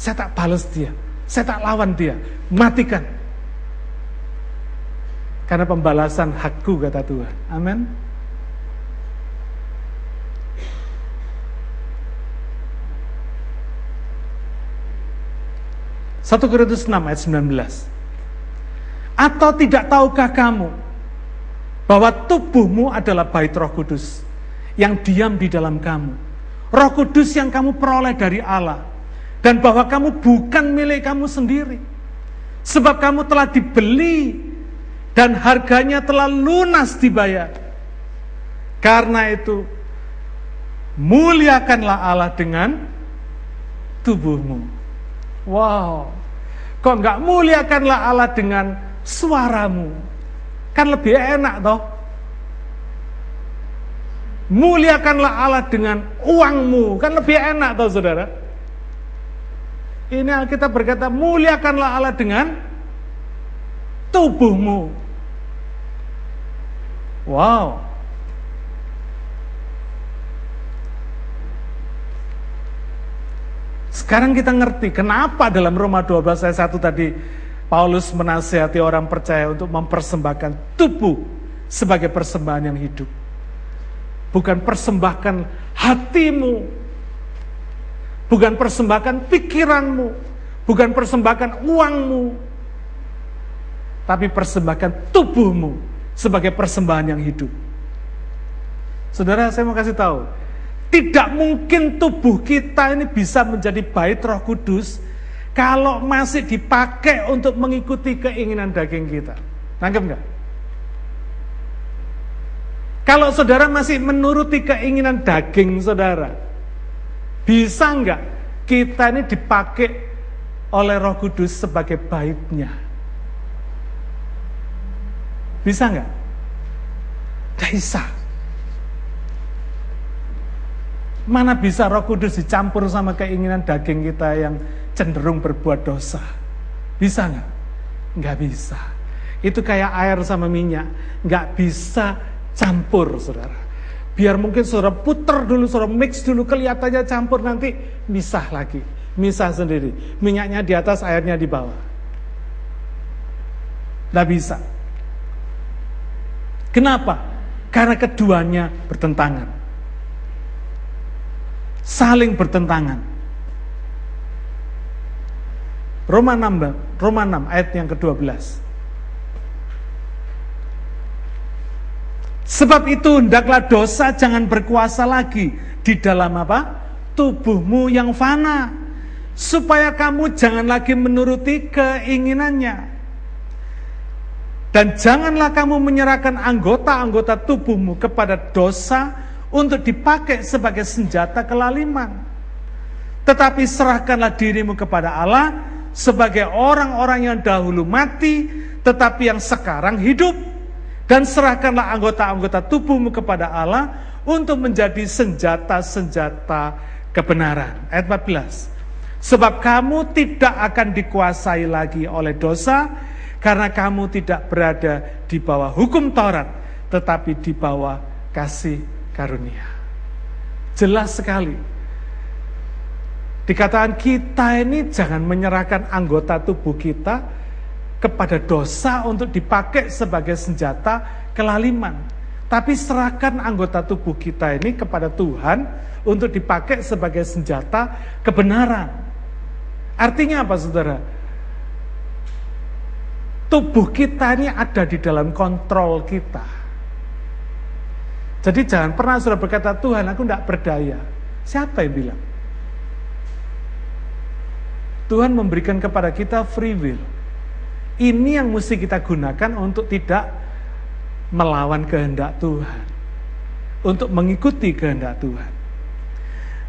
Saya tak balas dia. Saya tak lawan dia. Matikan. Karena pembalasan hakku kata Tuhan. Amin. satu Korintus enam ayat sembilan belas. Atau tidak tahukah kamu bahwa tubuhmu adalah bait Roh Kudus yang diam di dalam kamu? Roh Kudus yang kamu peroleh dari Allah. Dan bahwa kamu bukan milik kamu sendiri. Sebab kamu telah dibeli. Dan harganya telah lunas dibayar. Karena itu, muliakanlah Allah dengan tubuhmu. Wow. Kok enggak muliakanlah Allah dengan suaramu? Kan lebih enak toh. Muliakanlah Allah dengan uangmu. Kan lebih enak tau saudara. Ini Alkitab berkata, muliakanlah Allah dengan tubuhmu. Wow. Sekarang kita ngerti kenapa dalam Roma dua belas ayat satu tadi Paulus menasihati orang percaya untuk mempersembahkan tubuh sebagai persembahan yang hidup. Bukan persembahkan hatimu. Bukan persembahkan pikiranmu. Bukan persembahkan uangmu. Tapi persembahkan tubuhmu sebagai persembahan yang hidup. Saudara, saya mau kasih tahu. Tidak mungkin tubuh kita ini bisa menjadi bait Roh Kudus kalau masih dipakai untuk mengikuti keinginan daging kita. Nangkep nggak? Kalau saudara masih menuruti keinginan daging saudara, bisa enggak kita ini dipakai oleh Roh Kudus sebagai baitnya? Bisa enggak? Tidak bisa. Mana bisa Roh Kudus dicampur sama keinginan daging kita yang cenderung berbuat dosa? Bisa nggak? Nggak bisa. Itu kayak air sama minyak, nggak bisa campur, saudara. Biar mungkin saudara puter dulu, saudara mix dulu, kelihatannya campur, nanti misah lagi, misah sendiri. Minyaknya di atas, airnya di bawah. Nggak bisa. Kenapa? Karena keduanya bertentangan. Saling bertentangan. Roma enam, Roma enam ayat yang kedua belas. Sebab itu hendaklah dosa jangan berkuasa lagi di dalam apa? Tubuhmu yang fana, supaya kamu jangan lagi menuruti keinginannya. Dan janganlah kamu menyerahkan anggota-anggota tubuhmu kepada dosa untuk dipakai sebagai senjata kelaliman. Tetapi serahkanlah dirimu kepada Allah sebagai orang-orang yang dahulu mati, tetapi yang sekarang hidup. Dan serahkanlah anggota-anggota tubuhmu kepada Allah untuk menjadi senjata-senjata kebenaran. Ayat empat belas. Sebab kamu tidak akan dikuasai lagi oleh dosa, karena kamu tidak berada di bawah hukum Taurat, tetapi di bawah kasih karunia. Jelas sekali. Dikatakan kita ini jangan menyerahkan anggota tubuh kita kepada dosa untuk dipakai sebagai senjata kelaliman. Tapi serahkan anggota tubuh kita ini kepada Tuhan untuk dipakai sebagai senjata kebenaran. Artinya apa, saudara? Tubuh kita ini ada di dalam kontrol kita. Jadi jangan pernah saudara berkata, Tuhan aku tidak berdaya. Siapa yang bilang? Tuhan memberikan kepada kita free will. Ini yang mesti kita gunakan untuk tidak melawan kehendak Tuhan. Untuk mengikuti kehendak Tuhan.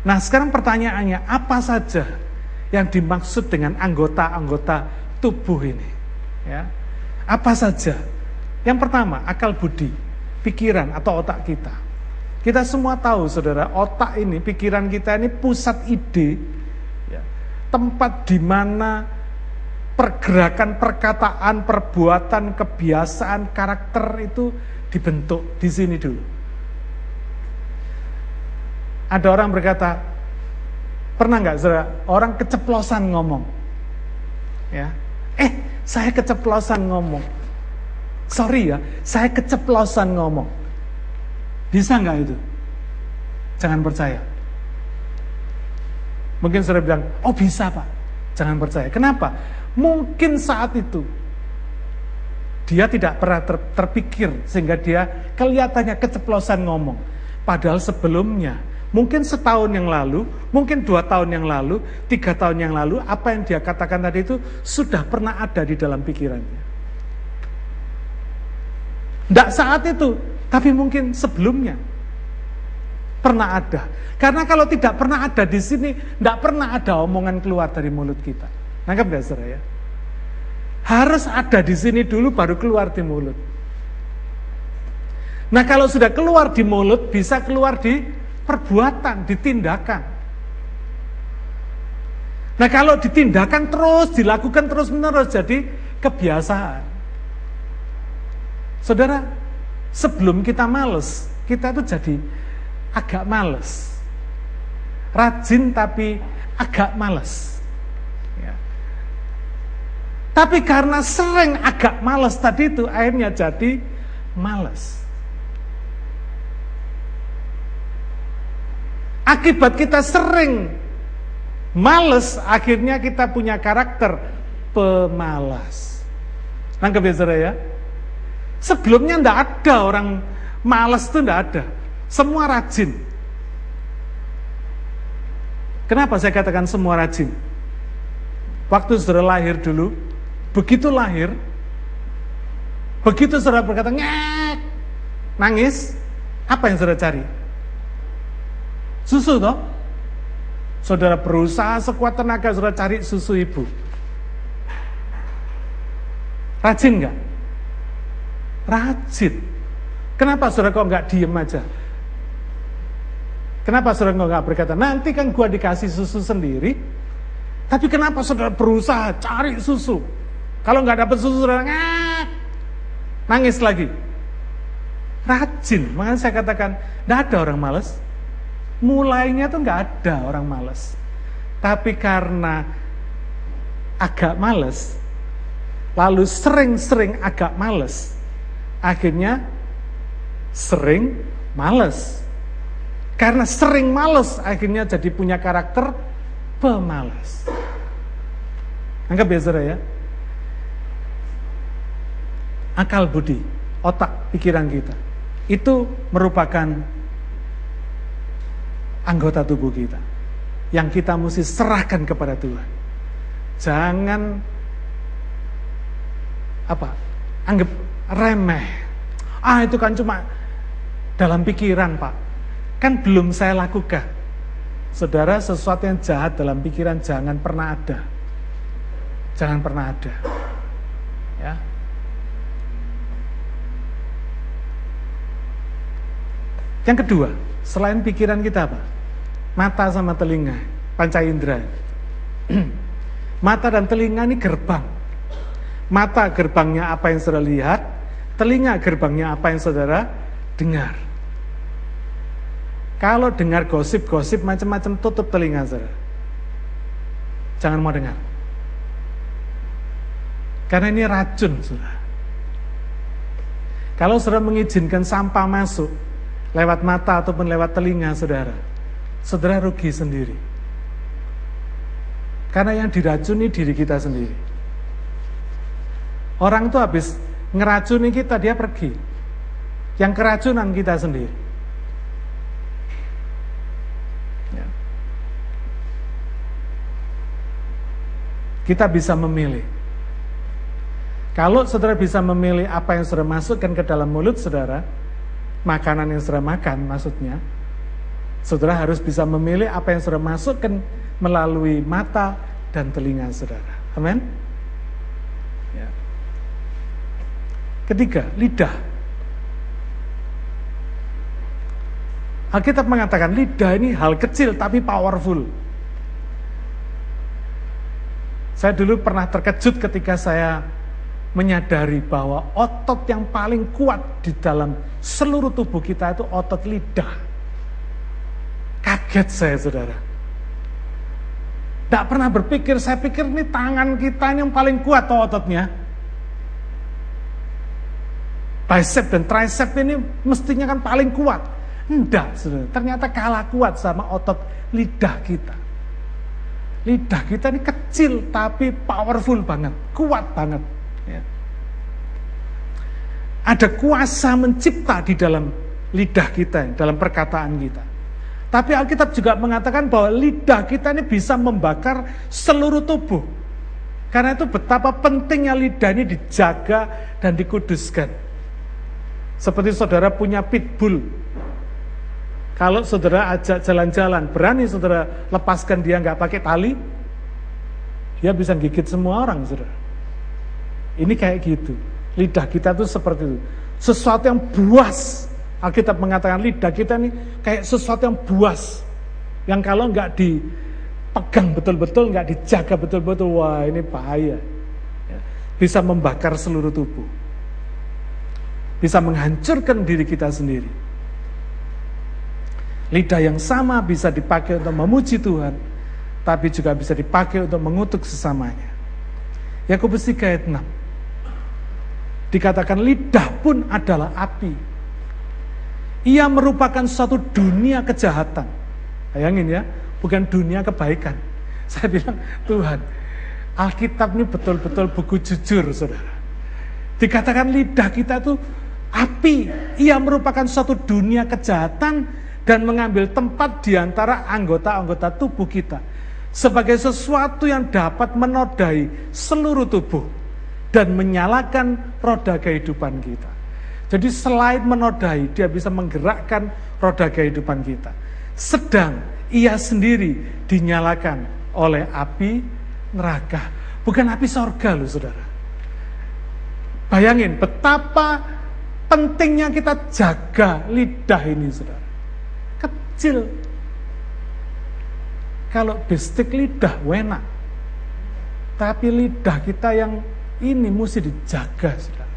Nah sekarang pertanyaannya, apa saja yang dimaksud dengan anggota-anggota tubuh ini? Ya. Apa saja? Yang pertama, akal budi, pikiran atau otak kita. Kita semua tahu, saudara, otak ini, pikiran kita ini pusat ide, ya. Tempat di mana pergerakan, perkataan, perbuatan, kebiasaan, karakter itu dibentuk di sini dulu. Ada orang berkata, pernah nggak, saudara, orang keceplosan ngomong, ya, eh. Saya keceplosan ngomong. Sorry ya, saya keceplosan ngomong. Bisa nggak itu? Jangan percaya. Mungkin saudara bilang, oh bisa Pak. Jangan percaya. Kenapa? Mungkin saat itu dia tidak pernah ter- terpikir sehingga dia kelihatannya keceplosan ngomong. Padahal sebelumnya, mungkin setahun yang lalu, mungkin dua tahun yang lalu, tiga tahun yang lalu, apa yang dia katakan tadi itu sudah pernah ada di dalam pikirannya. Tidak saat itu, tapi mungkin sebelumnya pernah ada. Karena kalau tidak pernah ada di sini, tidak pernah ada omongan keluar dari mulut kita. Nangkap nggak, saudara ya? Harus ada di sini dulu baru keluar di mulut. Nah kalau sudah keluar di mulut, bisa keluar di perbuatan, ditindakan. Nah kalau ditindakan terus, dilakukan terus menerus, jadi kebiasaan. Saudara, sebelum kita malas, kita itu jadi agak malas. Rajin tapi agak malas. Ya. Tapi karena sering agak malas tadi itu, akhirnya jadi malas. Akibat kita sering malas, akhirnya kita punya karakter pemalas. Nangkep ya, saudara ya? Sebelumnya tidak ada orang malas itu, tidak ada. Semua rajin. Kenapa saya katakan semua rajin? Waktu saudara lahir dulu, begitu lahir, begitu saudara berkata ngek, nangis, apa yang saudara cari? Susu toh? Saudara berusaha sekuat tenaga, saudara cari susu ibu. Rajin enggak? Rajin. Kenapa saudara kok enggak diem aja? Kenapa saudara nggak berkata, nanti kan gua dikasih susu sendiri, tapi kenapa saudara berusaha cari susu? Kalau nggak dapat susu saudara ngak, nangis lagi. Rajin, makanya saya katakan, nggak ada orang malas. Mulainya tuh nggak ada orang malas, tapi karena agak malas, lalu sering-sering agak malas, akhirnya sering malas. Karena sering malas, akhirnya jadi punya karakter pemalas. Anggap biasa ya. Akal budi, otak pikiran kita, itu merupakan anggota tubuh kita yang kita mesti serahkan kepada Tuhan. Jangan apa? Anggap remeh. Ah, itu kan cuma dalam pikiran, Pak. Kan belum saya lakukan. Saudara, sesuatu yang jahat dalam pikiran jangan pernah ada. Jangan pernah ada. Ya. Yang kedua, selain pikiran kita apa? Mata sama telinga, panca indera. Mata dan telinga ini gerbang. Mata gerbangnya apa yang saudara lihat, telinga gerbangnya apa yang saudara dengar. Kalau dengar gosip-gosip macam-macam, tutup telinga saudara. Jangan mau dengar. Karena ini racun, saudara. Kalau saudara mengizinkan sampah masuk lewat mata ataupun lewat telinga saudara, saudara rugi sendiri. Karena yang diracuni diri kita sendiri. Orang itu habis ngeracuni kita, dia pergi. Yang keracunan kita sendiri. Kita bisa memilih. Kalau saudara bisa memilih apa yang saudara masukkan ke dalam mulut saudara, makanan yang saudara makan maksudnya, saudara harus bisa memilih apa yang saudara masukkan melalui mata dan telinga saudara. Amin? Ya. Ketiga, lidah. Alkitab mengatakan lidah ini hal kecil tapi powerful. Saya dulu pernah terkejut ketika saya menyadari bahwa otot yang paling kuat di dalam seluruh tubuh kita itu otot lidah. Kaget saya, saudara. Tidak pernah berpikir, saya pikir ini tangan kita ini yang paling kuat toh ototnya. Bicep dan tricep ini mestinya kan paling kuat. Tidak, saudara. Ternyata kalah kuat sama otot lidah kita. Lidah kita ini kecil tapi powerful banget, kuat banget. Ya. Ada kuasa mencipta di dalam lidah kita, dalam perkataan kita. Tapi Alkitab juga mengatakan bahwa lidah kita ini bisa membakar seluruh tubuh. Karena itu betapa pentingnya lidah ini dijaga dan dikuduskan. Seperti saudara punya pitbull. Kalau saudara ajak jalan-jalan, berani saudara lepaskan dia nggak pakai tali, dia bisa gigit semua orang, saudara. Ini kayak gitu. Lidah kita tuh seperti itu. Sesuatu yang buas. Alkitab mengatakan lidah kita nih kayak sesuatu yang buas. Yang kalau nggak dipegang betul-betul, nggak dijaga betul-betul, wah ini bahaya. Bisa membakar seluruh tubuh. Bisa menghancurkan diri kita sendiri. Lidah yang sama bisa dipakai untuk memuji Tuhan, tapi juga bisa dipakai untuk mengutuk sesamanya. Yakobus tiga ayat enam. Dikatakan lidah pun adalah api. Ia merupakan suatu dunia kejahatan. Bayangin ya, bukan dunia kebaikan. Saya bilang, Tuhan, Alkitab ini betul-betul buku jujur, saudara. Dikatakan lidah kita itu api. Ia merupakan suatu dunia kejahatan dan mengambil tempat di antara anggota-anggota tubuh kita sebagai sesuatu yang dapat menodai seluruh tubuh dan menyalakan roda kehidupan kita. Jadi selain menodai, dia bisa menggerakkan roda kehidupan kita. Sedang ia sendiri dinyalakan oleh api neraka, bukan api sorga loh, saudara. Bayangin betapa pentingnya kita jaga lidah ini, saudara. Kecil Kalau bestik lidah wena, tapi lidah kita yang ini mesti dijaga, saudara.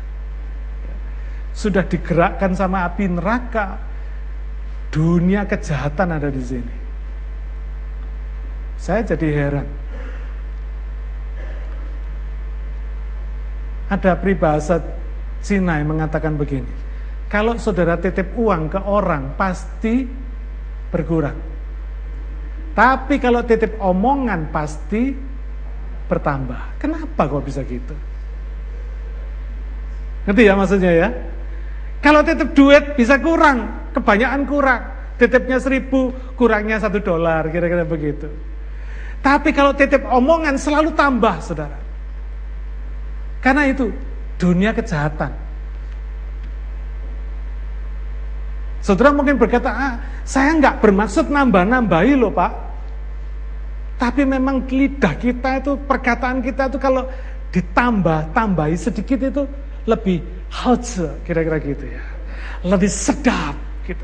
Sudah digerakkan sama api neraka, dunia kejahatan ada di sini. Saya jadi heran. Ada peribahasa Cina yang mengatakan begini, kalau saudara titip uang ke orang pasti berkurang, tapi kalau titip omongan pasti bertambah. Kenapa kok bisa gitu? Ngerti ya maksudnya ya? Kalau titip duit bisa kurang, kebanyakan kurang. Titipnya seribu, kurangnya satu dolar, kira-kira begitu. Tapi kalau titip omongan selalu tambah, saudara. Karena itu dunia kejahatan. Saudara mungkin berkata, ah, saya nggak bermaksud nambah-nambahi loh Pak. Tapi memang lidah kita itu, perkataan kita itu kalau ditambah-tambahi sedikit itu lebih halce, kira-kira gitu ya. Lebih sedap gitu.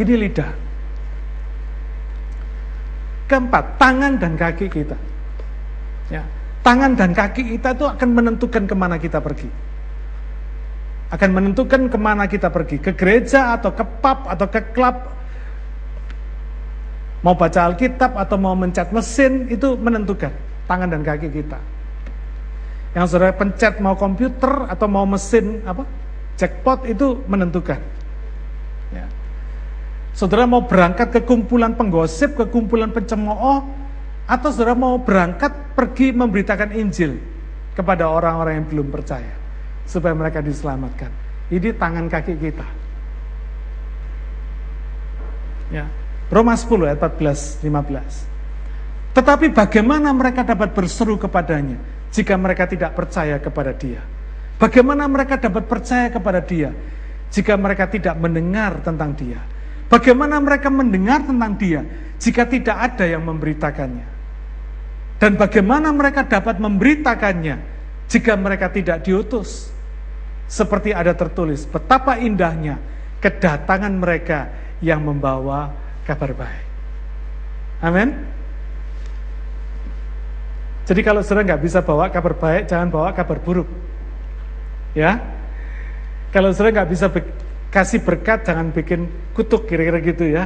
Ini lidah. Keempat, tangan dan kaki kita. Ya, tangan dan kaki kita itu akan menentukan kemana kita pergi. Akan menentukan kemana kita pergi. Ke gereja atau ke pub atau ke klub. Mau baca Alkitab atau mau mencet mesin, itu menentukan tangan dan kaki kita. Yang saudara pencet mau komputer atau mau mesin apa jackpot, itu menentukan. Ya. Saudara mau berangkat ke kumpulan penggosip, ke kumpulan pencemooh, atau saudara mau berangkat pergi memberitakan Injil kepada orang-orang yang belum percaya, supaya mereka diselamatkan. Ini tangan kaki kita. Ya. Roma sepuluh ayat empat belas sampai lima belas. Tetapi bagaimana mereka dapat berseru kepadanya jika mereka tidak percaya kepada Dia? Bagaimana mereka dapat percaya kepada Dia jika mereka tidak mendengar tentang Dia? Bagaimana mereka mendengar tentang Dia jika tidak ada yang memberitakannya? Dan bagaimana mereka dapat memberitakannya jika mereka tidak diutus? Seperti ada tertulis, betapa indahnya kedatangan mereka yang membawa kabar baik. Amin. Jadi kalau saudara nggak bisa bawa kabar baik, jangan bawa kabar buruk. Ya. Kalau saudara nggak bisa be- kasih berkat, jangan bikin kutuk, kira-kira gitu ya.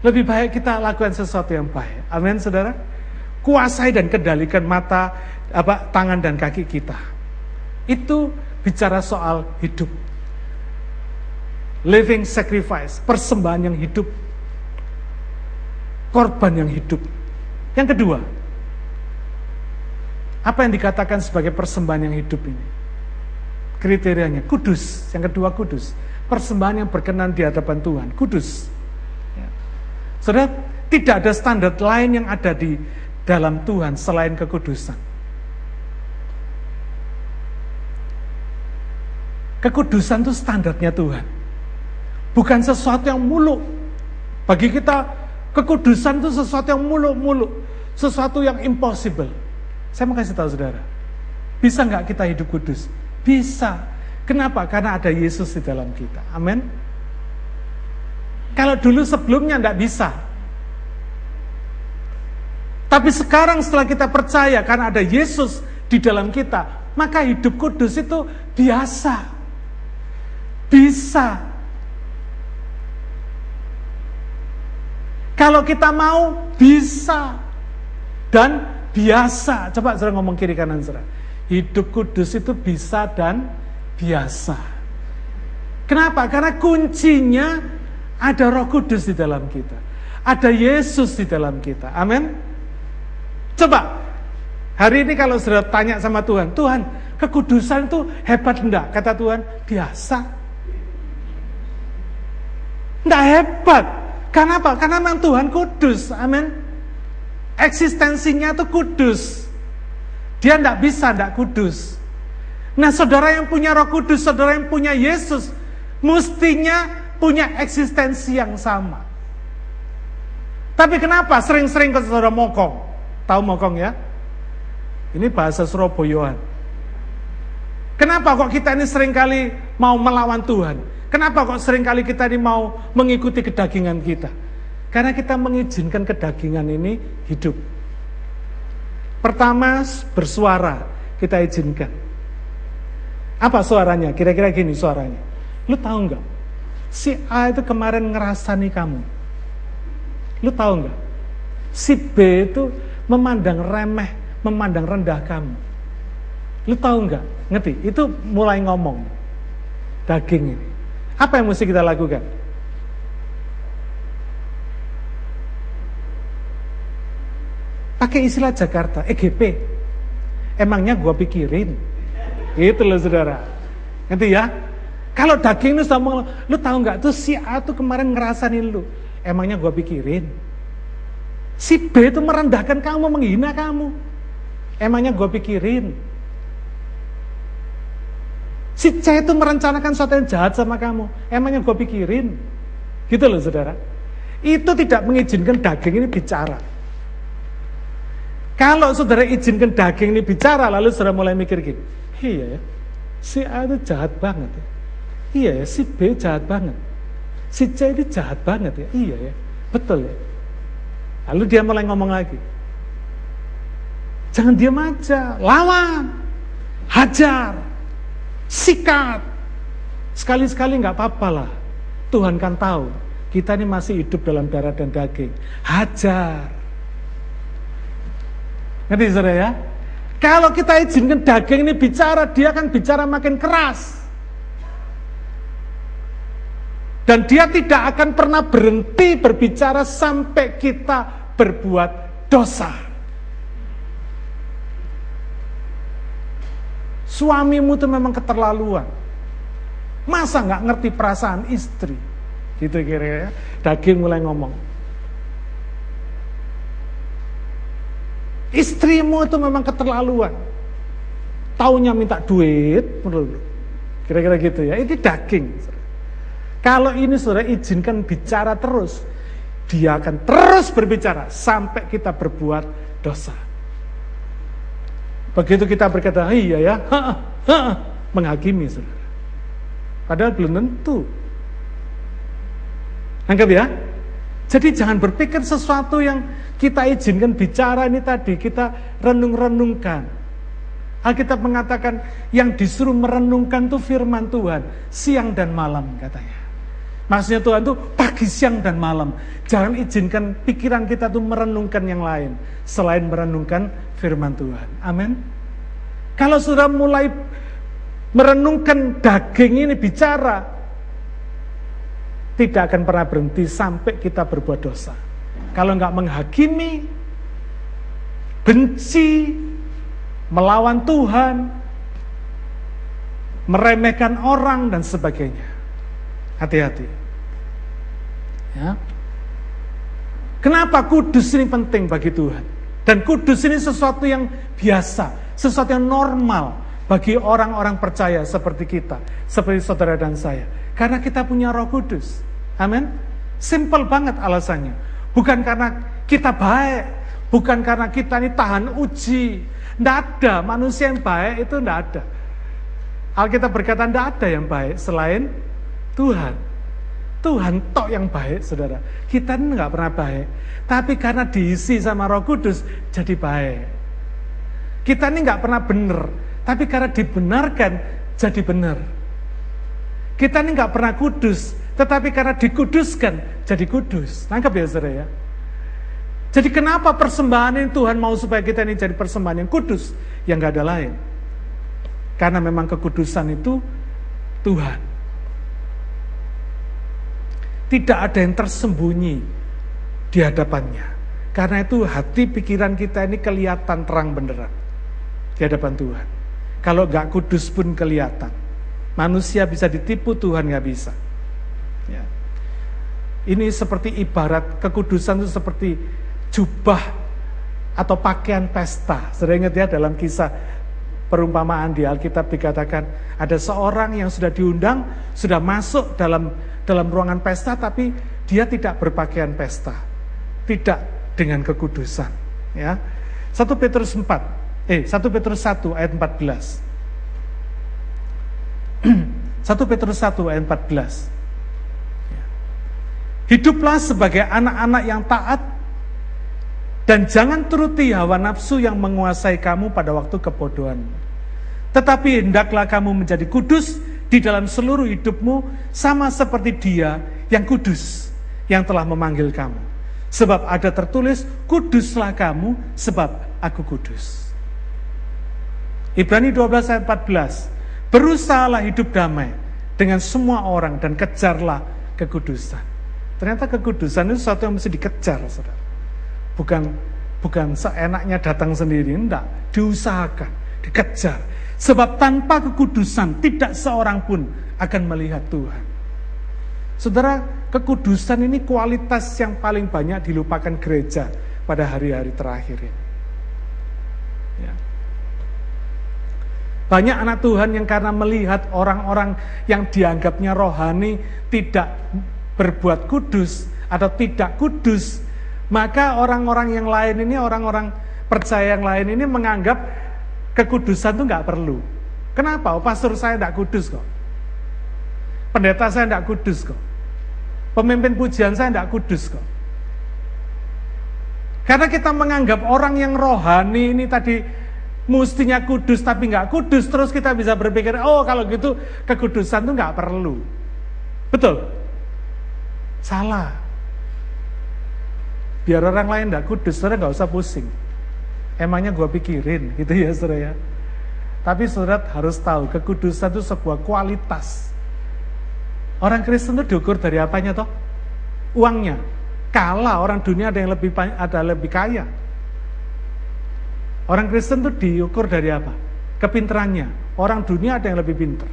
Lebih baik kita lakukan sesuatu yang baik. Amin, saudara. Kuasai dan kendalikan mata, apa, tangan dan kaki kita. Itu bicara soal hidup. Living sacrifice, persembahan yang hidup. Korban yang hidup. Yang kedua, apa yang dikatakan sebagai persembahan yang hidup ini? Kriterianya kudus. Yang kedua kudus, persembahan yang berkenan di hadapan Tuhan. Kudus. Ya. Saudara, tidak ada standar lain yang ada di dalam Tuhan selain kekudusan. Kekudusan itu standarnya Tuhan. Bukan sesuatu yang muluk. Bagi kita, kekudusan itu sesuatu yang muluk-muluk, sesuatu yang impossible. Saya mau kasih tahu saudara, bisa nggak kita hidup kudus? Bisa. Kenapa? Karena ada Yesus di dalam kita. Amin. Kalau dulu sebelumnya nggak bisa, tapi sekarang setelah kita percaya karena ada Yesus di dalam kita, maka hidup kudus itu biasa, bisa. Kalau kita mau, bisa dan biasa. Coba saudara ngomong kiri kanan saudara. Hidup kudus itu bisa dan biasa. Kenapa? Karena kuncinya ada Roh Kudus di dalam kita. Ada Yesus di dalam kita. Amin. Coba hari ini kalau saudara tanya sama Tuhan, Tuhan, kekudusan itu hebat enggak? Kata Tuhan, biasa. Enggak hebat. Karena apa? Karena memang Tuhan kudus, amin. Eksistensinya itu kudus. Dia tidak bisa tidak kudus. Nah, saudara yang punya Roh Kudus, saudara yang punya Yesus, mestinya punya eksistensi yang sama. Tapi kenapa sering-sering kalau saudara mokong? Tahu mokong ya? Ini bahasa Surabayaan. Kenapa kok kita ini seringkali mau melawan Tuhan? Kenapa kok seringkali kita ini mau mengikuti kedagingan kita? Karena kita mengizinkan kedagingan ini hidup. Pertama, bersuara. Kita izinkan. Apa suaranya? Kira-kira gini suaranya. Lu tahu nggak? Si A itu kemarin ngerasani kamu. Lu tahu nggak? Si B itu memandang remeh, memandang rendah kamu. Lu tahu nggak? Ngerti? Itu mulai ngomong. Daging ini. Apa yang mesti kita lakukan? Pakai istilah Jakarta, E G P. Emangnya gua pikirin. Gitu loh saudara. Nanti ya. Kalau daging lu sama, lu tahu enggak tuh si A tuh kemarin ngerasain lu. Emangnya gua pikirin. Si B tuh merendahkan kamu, menghina kamu. Emangnya gua pikirin. Si C itu merencanakan sesuatu yang jahat sama kamu. Emangnya gua pikirin. Gitu loh saudara. Itu tidak mengizinkan daging ini bicara. Kalau saudara izinkan daging ini bicara, lalu saudara mulai mikir gini, iya ya, si A itu jahat banget ya, iya ya, si B jahat banget, si C itu jahat banget ya, iya ya, betul ya. Lalu dia mulai ngomong lagi, jangan diam aja, lawan, hajar, sikat, sekali-sekali gak apa-apa lah, Tuhan kan tahu, kita ini masih hidup dalam darah dan daging, hajar. Ngerti saudara ya? Kalau kita izinkan daging ini bicara, dia akan bicara makin keras. Dan dia tidak akan pernah berhenti berbicara sampai kita berbuat dosa. Suamimu itu memang keterlaluan. Masa gak ngerti perasaan istri? Gitu kira-kira ya. Daging mulai ngomong. Istrimu itu memang keterlaluan. Taunya minta duit, menurut. Kira-kira gitu ya. Itu daging. Kalau ini saudara izinkan bicara terus, dia akan terus berbicara sampai kita berbuat dosa. Begitu kita berkata, "Iya ya." Ha, ha, menghakimi saudara. Padahal belum tentu. Anggap ya. Jadi jangan berpikir sesuatu yang kita izinkan bicara ini tadi, kita renung-renungkan. Alkitab mengatakan yang disuruh merenungkan itu firman Tuhan, siang dan malam katanya. Maksudnya Tuhan itu pagi, siang, dan malam. Jangan izinkan pikiran kita itu merenungkan yang lain, selain merenungkan firman Tuhan. Amin. Kalau sudah mulai merenungkan daging ini bicara, tidak akan pernah berhenti sampai kita berbuat dosa. Kalau enggak menghakimi, benci, melawan Tuhan, meremehkan orang, dan sebagainya. Hati-hati. Ya. Kenapa kudus ini penting bagi Tuhan? Dan kudus ini sesuatu yang biasa, sesuatu yang normal bagi orang-orang percaya seperti kita, seperti saudara dan saya. Karena kita punya Roh Kudus. Amin. Simple banget alasannya. Bukan karena kita baik, bukan karena kita ini tahan uji. Enggak ada manusia yang baik, itu enggak ada. Alkitab berkata enggak ada yang baik selain Tuhan. Tuhan tok yang baik, Saudara. Kita ini enggak pernah baik, tapi karena diisi sama Roh Kudus jadi baik. Kita ini enggak pernah benar, tapi karena dibenarkan jadi benar. Kita ini gak pernah kudus, tetapi karena dikuduskan, jadi kudus. Nangkap ya saudara ya? Jadi kenapa persembahan ini Tuhan mau supaya kita ini jadi persembahan yang kudus, yang gak ada lain? Karena memang kekudusan itu Tuhan. Tidak ada yang tersembunyi di hadapannya. Karena itu hati pikiran kita ini kelihatan terang benderang di hadapan Tuhan. Kalau gak kudus pun kelihatan. Manusia bisa ditipu, Tuhan gak bisa ya. Ini seperti ibarat kekudusan itu seperti jubah atau pakaian pesta. Sering ingat ya dalam kisah perumpamaan di Alkitab dikatakan ada seorang yang sudah diundang, sudah masuk dalam dalam ruangan pesta, tapi dia tidak berpakaian pesta, tidak dengan kekudusan ya. satu Petrus empat eh satu Petrus satu ayat empat belas satu Petrus satu ayat empat belas. Hiduplah sebagai anak-anak yang taat dan jangan turuti hawa nafsu yang menguasai kamu pada waktu kebodohan. Tetapi hendaklah kamu menjadi kudus di dalam seluruh hidupmu, sama seperti Dia yang kudus yang telah memanggil kamu. Sebab ada tertulis, kuduslah kamu sebab aku kudus. Ibrani dua belas ayat empat belas. Berusahalah hidup damai dengan semua orang dan kejarlah kekudusan. Ternyata kekudusan itu sesuatu yang mesti dikejar, saudara. Bukan bukan seenaknya datang sendiri, enggak. Diusahakan, dikejar. Sebab tanpa kekudusan tidak seorang pun akan melihat Tuhan. Saudara, kekudusan ini kualitas yang paling banyak dilupakan gereja pada hari-hari terakhir ini. Ya. Banyak anak Tuhan yang karena melihat orang-orang yang dianggapnya rohani tidak berbuat kudus atau tidak kudus, maka orang-orang yang lain ini, orang-orang percaya yang lain ini menganggap kekudusan itu nggak perlu. Kenapa? Oh, pastor saya nggak kudus kok. Pendeta saya nggak kudus kok. Pemimpin pujian saya tidak kudus kok. Karena kita menganggap orang yang rohani ini tadi mestinya kudus tapi nggak kudus, terus kita bisa berpikir, oh kalau gitu kekudusan itu nggak perlu. Betul? Salah. Biar orang lain tidak kudus, saudara nggak usah pusing. Emangnya gua pikirin gitu ya, saudara ya. Tapi saudara harus tahu kekudusan itu sebuah kualitas. Orang Kristen itu diukur dari apanya toh? Uangnya. Kalah orang dunia ada yang lebih ada lebih kaya. Orang Kristen itu diukur dari apa? Kepintarannya. Orang dunia ada yang lebih pintar.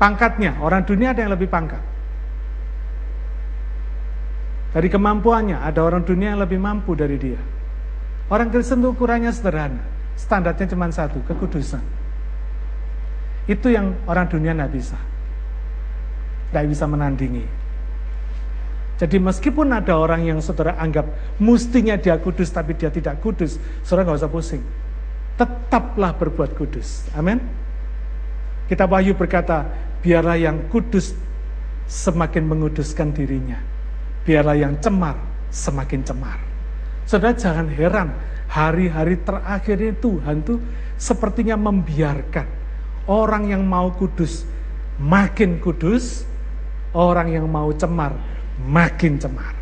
Pangkatnya. Orang dunia ada yang lebih pangkat. Dari kemampuannya. Ada orang dunia yang lebih mampu dari dia. Orang Kristen itu ukurannya sederhana. Standarnya cuma satu. Kekudusan. Itu yang orang dunia nggak bisa. Tidak bisa menandingi. Jadi meskipun ada orang yang saudara anggap mustinya dia kudus tapi dia tidak kudus, saudara nggak usah pusing. Tetaplah berbuat kudus. Amin. Kitab Wahyu berkata, biarlah yang kudus semakin menguduskan dirinya. Biarlah yang cemar semakin cemar. Saudara jangan heran, hari-hari terakhir ini Tuhan tuh sepertinya membiarkan orang yang mau kudus makin kudus, orang yang mau cemar makin cemar.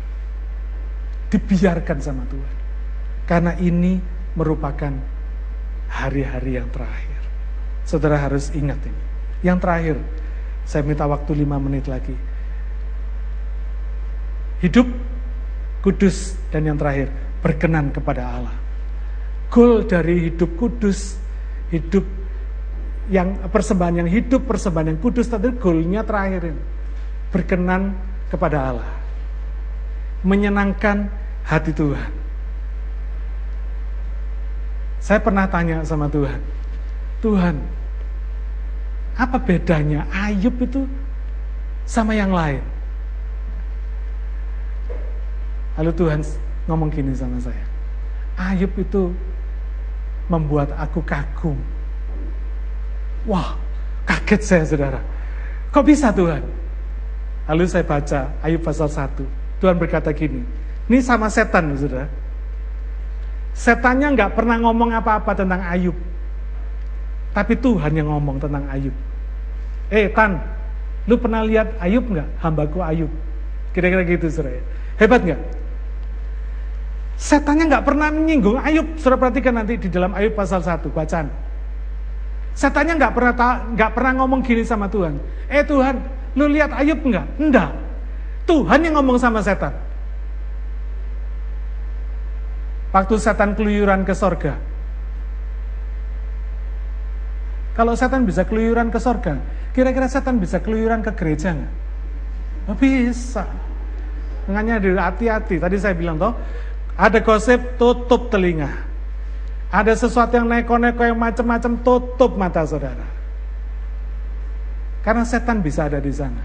Dibiarkan sama Tuhan. Karena ini merupakan hari-hari yang terakhir. Saudara harus ingat ini. Yang terakhir, saya minta waktu lima menit lagi. Hidup kudus dan yang terakhir, berkenan kepada Allah. Goal dari hidup kudus, hidup yang persembahan yang hidup, persembahan yang kudus, tadi goalnya terakhir ini. Berkenan kepada Allah. Menyenangkan hati Tuhan. Saya pernah tanya sama Tuhan, Tuhan, apa bedanya Ayub itu sama yang lain? Lalu Tuhan ngomong gini sama saya, Ayub itu membuat aku kagum. Wah, kaget saya, saudara. Kok bisa, Tuhan? Lalu saya baca Ayub pasal satu. Tuhan berkata gini, ini sama setan, saudara. Setannya gak pernah ngomong apa-apa tentang Ayub. Tapi Tuhan yang ngomong tentang Ayub. Eh, Tan, lu pernah lihat Ayub gak? Hambaku Ayub. Kira-kira gitu, saudara. Hebat gak? Setannya gak pernah menyinggung Ayub. Saudara perhatikan nanti di dalam Ayub pasal satu, bacaan. Setannya nggak pernah ta- nggak pernah ngomong gini sama Tuhan. Eh Tuhan, lu lihat Ayub nggak? Enggak. Tuhan yang ngomong sama setan. Waktu setan keluyuran ke sorga. Kalau setan bisa keluyuran ke sorga, kira-kira setan bisa keluyuran ke gereja nggak? Oh, bisa. Makanya hati-hati. Tadi saya bilang toh, ada gosip tutup telinga. Ada sesuatu yang neko-neko yang macam-macam, tutup mata saudara. Karena setan bisa ada di sana.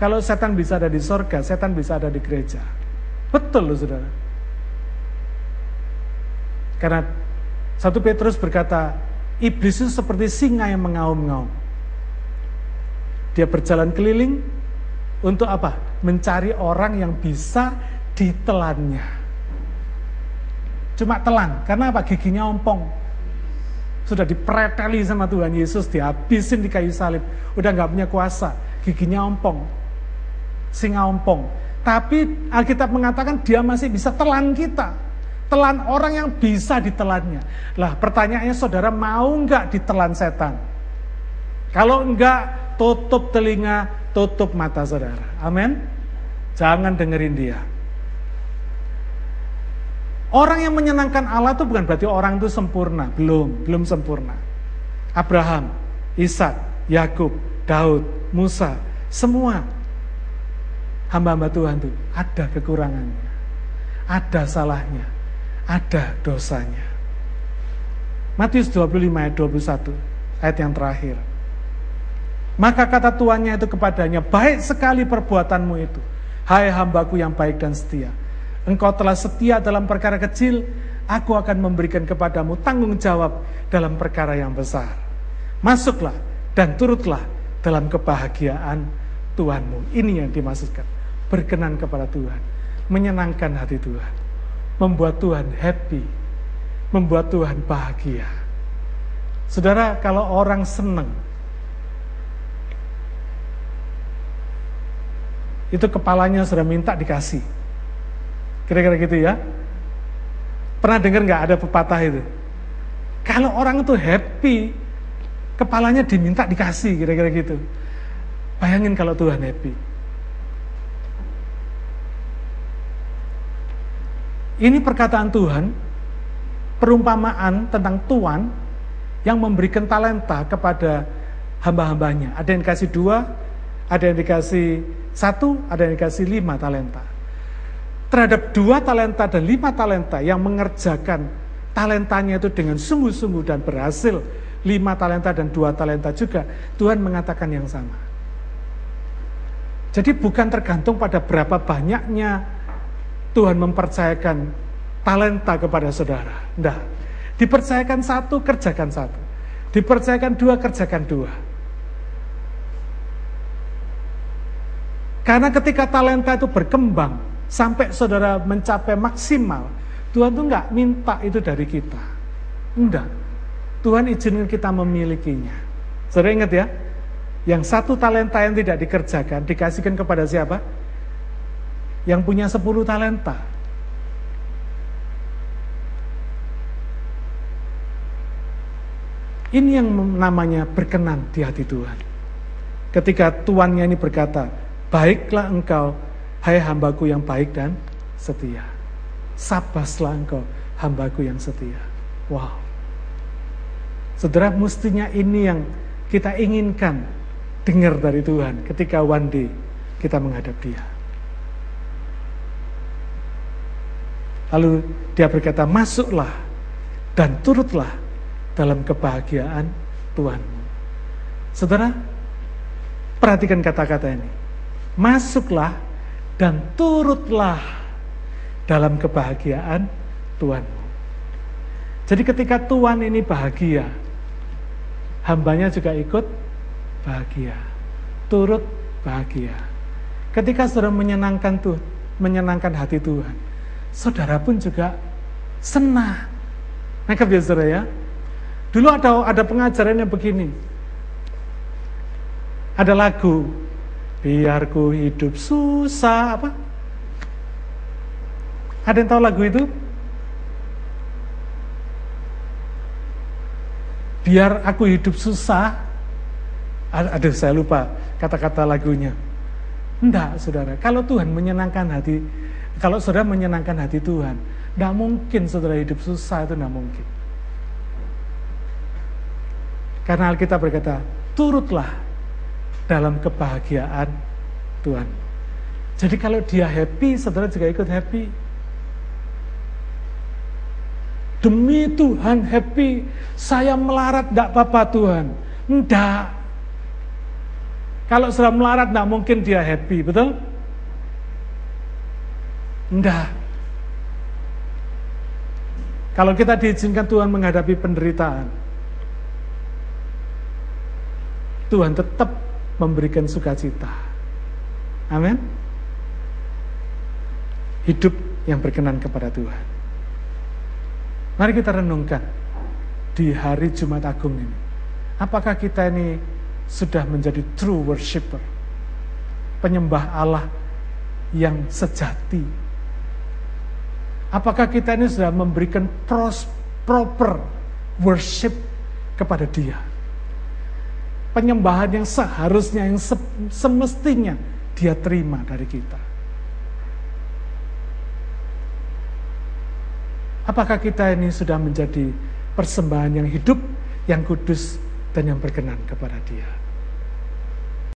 Kalau setan bisa ada di sorga, setan bisa ada di gereja. Betul loh saudara. Karena satu Petrus berkata, iblis itu seperti singa yang mengaum-ngaum. Dia berjalan keliling untuk apa? Mencari orang yang bisa ditelannya. Cuma telan, karena apa? Giginya ompong. Sudah dipreteli sama Tuhan Yesus, dihabisin di kayu salib. Udah gak punya kuasa, giginya ompong. Singa ompong. Tapi Alkitab mengatakan dia masih bisa telan kita. Telan orang yang bisa ditelannya. Lah pertanyaannya saudara mau gak ditelan setan? Kalau enggak, tutup telinga, tutup mata saudara. Amin. Jangan dengerin dia. Orang yang menyenangkan Allah itu bukan berarti orang itu sempurna. Belum, belum sempurna. Abraham, Ishak, Yakub, Daud, Musa, semua hamba-hamba Tuhan itu ada kekurangannya. Ada salahnya. Ada dosanya. Matius dua puluh lima ayat dua puluh satu, ayat yang terakhir. Maka kata tuannya itu kepadanya, baik sekali perbuatanmu itu, hai hambaku yang baik dan setia. Engkau telah setia dalam perkara kecil, aku akan memberikan kepadamu tanggung jawab dalam perkara yang besar. Masuklah dan turutlah dalam kebahagiaan Tuhanmu. Ini yang dimaksudkan, berkenan kepada Tuhan, menyenangkan hati Tuhan, membuat Tuhan happy, membuat Tuhan bahagia. Saudara, kalau orang senang, itu kepalanya sudah minta dikasih. Kira-kira gitu ya. Pernah dengar gak ada pepatah itu? Kalau orang itu happy, kepalanya diminta dikasih, kira-kira gitu. Bayangin kalau Tuhan happy. Ini perkataan Tuhan, perumpamaan tentang Tuhan yang memberikan talenta kepada hamba-hambanya. Ada yang dikasih dua, ada yang dikasih satu, ada yang dikasih lima talenta. Terhadap dua talenta dan lima talenta yang mengerjakan talentanya itu dengan sungguh-sungguh dan berhasil, lima talenta dan dua talenta juga, Tuhan mengatakan yang sama. Jadi bukan tergantung pada berapa banyaknya Tuhan mempercayakan talenta kepada saudara. Nah, dipercayakan satu, kerjakan satu. Dipercayakan dua, kerjakan dua. Karena ketika talenta itu berkembang, sampai saudara mencapai maksimal, Tuhan tuh gak minta itu dari kita. Enggak. Tuhan izinkan kita memilikinya. Saudara ingat ya, yang satu talenta yang tidak dikerjakan, dikasihkan kepada siapa? Yang punya sepuluh talenta. Ini yang namanya berkenan di hati Tuhan. Ketika tuannya ini berkata, baiklah engkau, hai hambaku yang baik dan setia. Sabaslah engkau, hambaku yang setia. Wow. Saudara, mestinya ini yang kita inginkan dengar dari Tuhan ketika one day kita menghadap Dia. Lalu Dia berkata, masuklah dan turutlah dalam kebahagiaan Tuhanmu. Saudara, perhatikan kata-kata ini. Masuklah dan turutlah dalam kebahagiaan Tuhanmu. Jadi ketika Tuhan ini bahagia, hambanya juga ikut bahagia, turut bahagia. Ketika saudara menyenangkan Tuhan, menyenangkan hati Tuhan, saudara pun juga senang. Nangkap ya saudara ya? Dulu ada ada pengajaran yang begini. Ada lagu, biar ku hidup susah, apa? Ada yang tahu lagu itu? Biar aku hidup susah. Aduh, saya lupa kata-kata lagunya. Enggak, saudara. Kalau Tuhan menyenangkan hati, kalau saudara menyenangkan hati Tuhan, enggak mungkin saudara hidup susah, itu enggak mungkin. Karena Alkitab berkata, turutlah dalam kebahagiaan Tuhan. Jadi kalau Dia happy, saudara juga ikut happy. Demi Tuhan happy, saya melarat enggak apa-apa Tuhan. Enggak. Kalau saudara melarat enggak mungkin Dia happy, betul? Enggak. Kalau kita diizinkan Tuhan menghadapi penderitaan, Tuhan tetap memberikan sukacita. Amin. Hidup yang berkenan kepada Tuhan. Mari kita renungkan di hari Jumat Agung ini. Apakah kita ini sudah menjadi true worshipper? Penyembah Allah yang sejati. Apakah kita ini sudah memberikan pros, proper worship kepada Dia? Penyembahan yang seharusnya, yang se, semestinya Dia terima dari kita. Apakah kita ini sudah menjadi persembahan yang hidup, yang kudus, dan yang berkenan kepada Dia?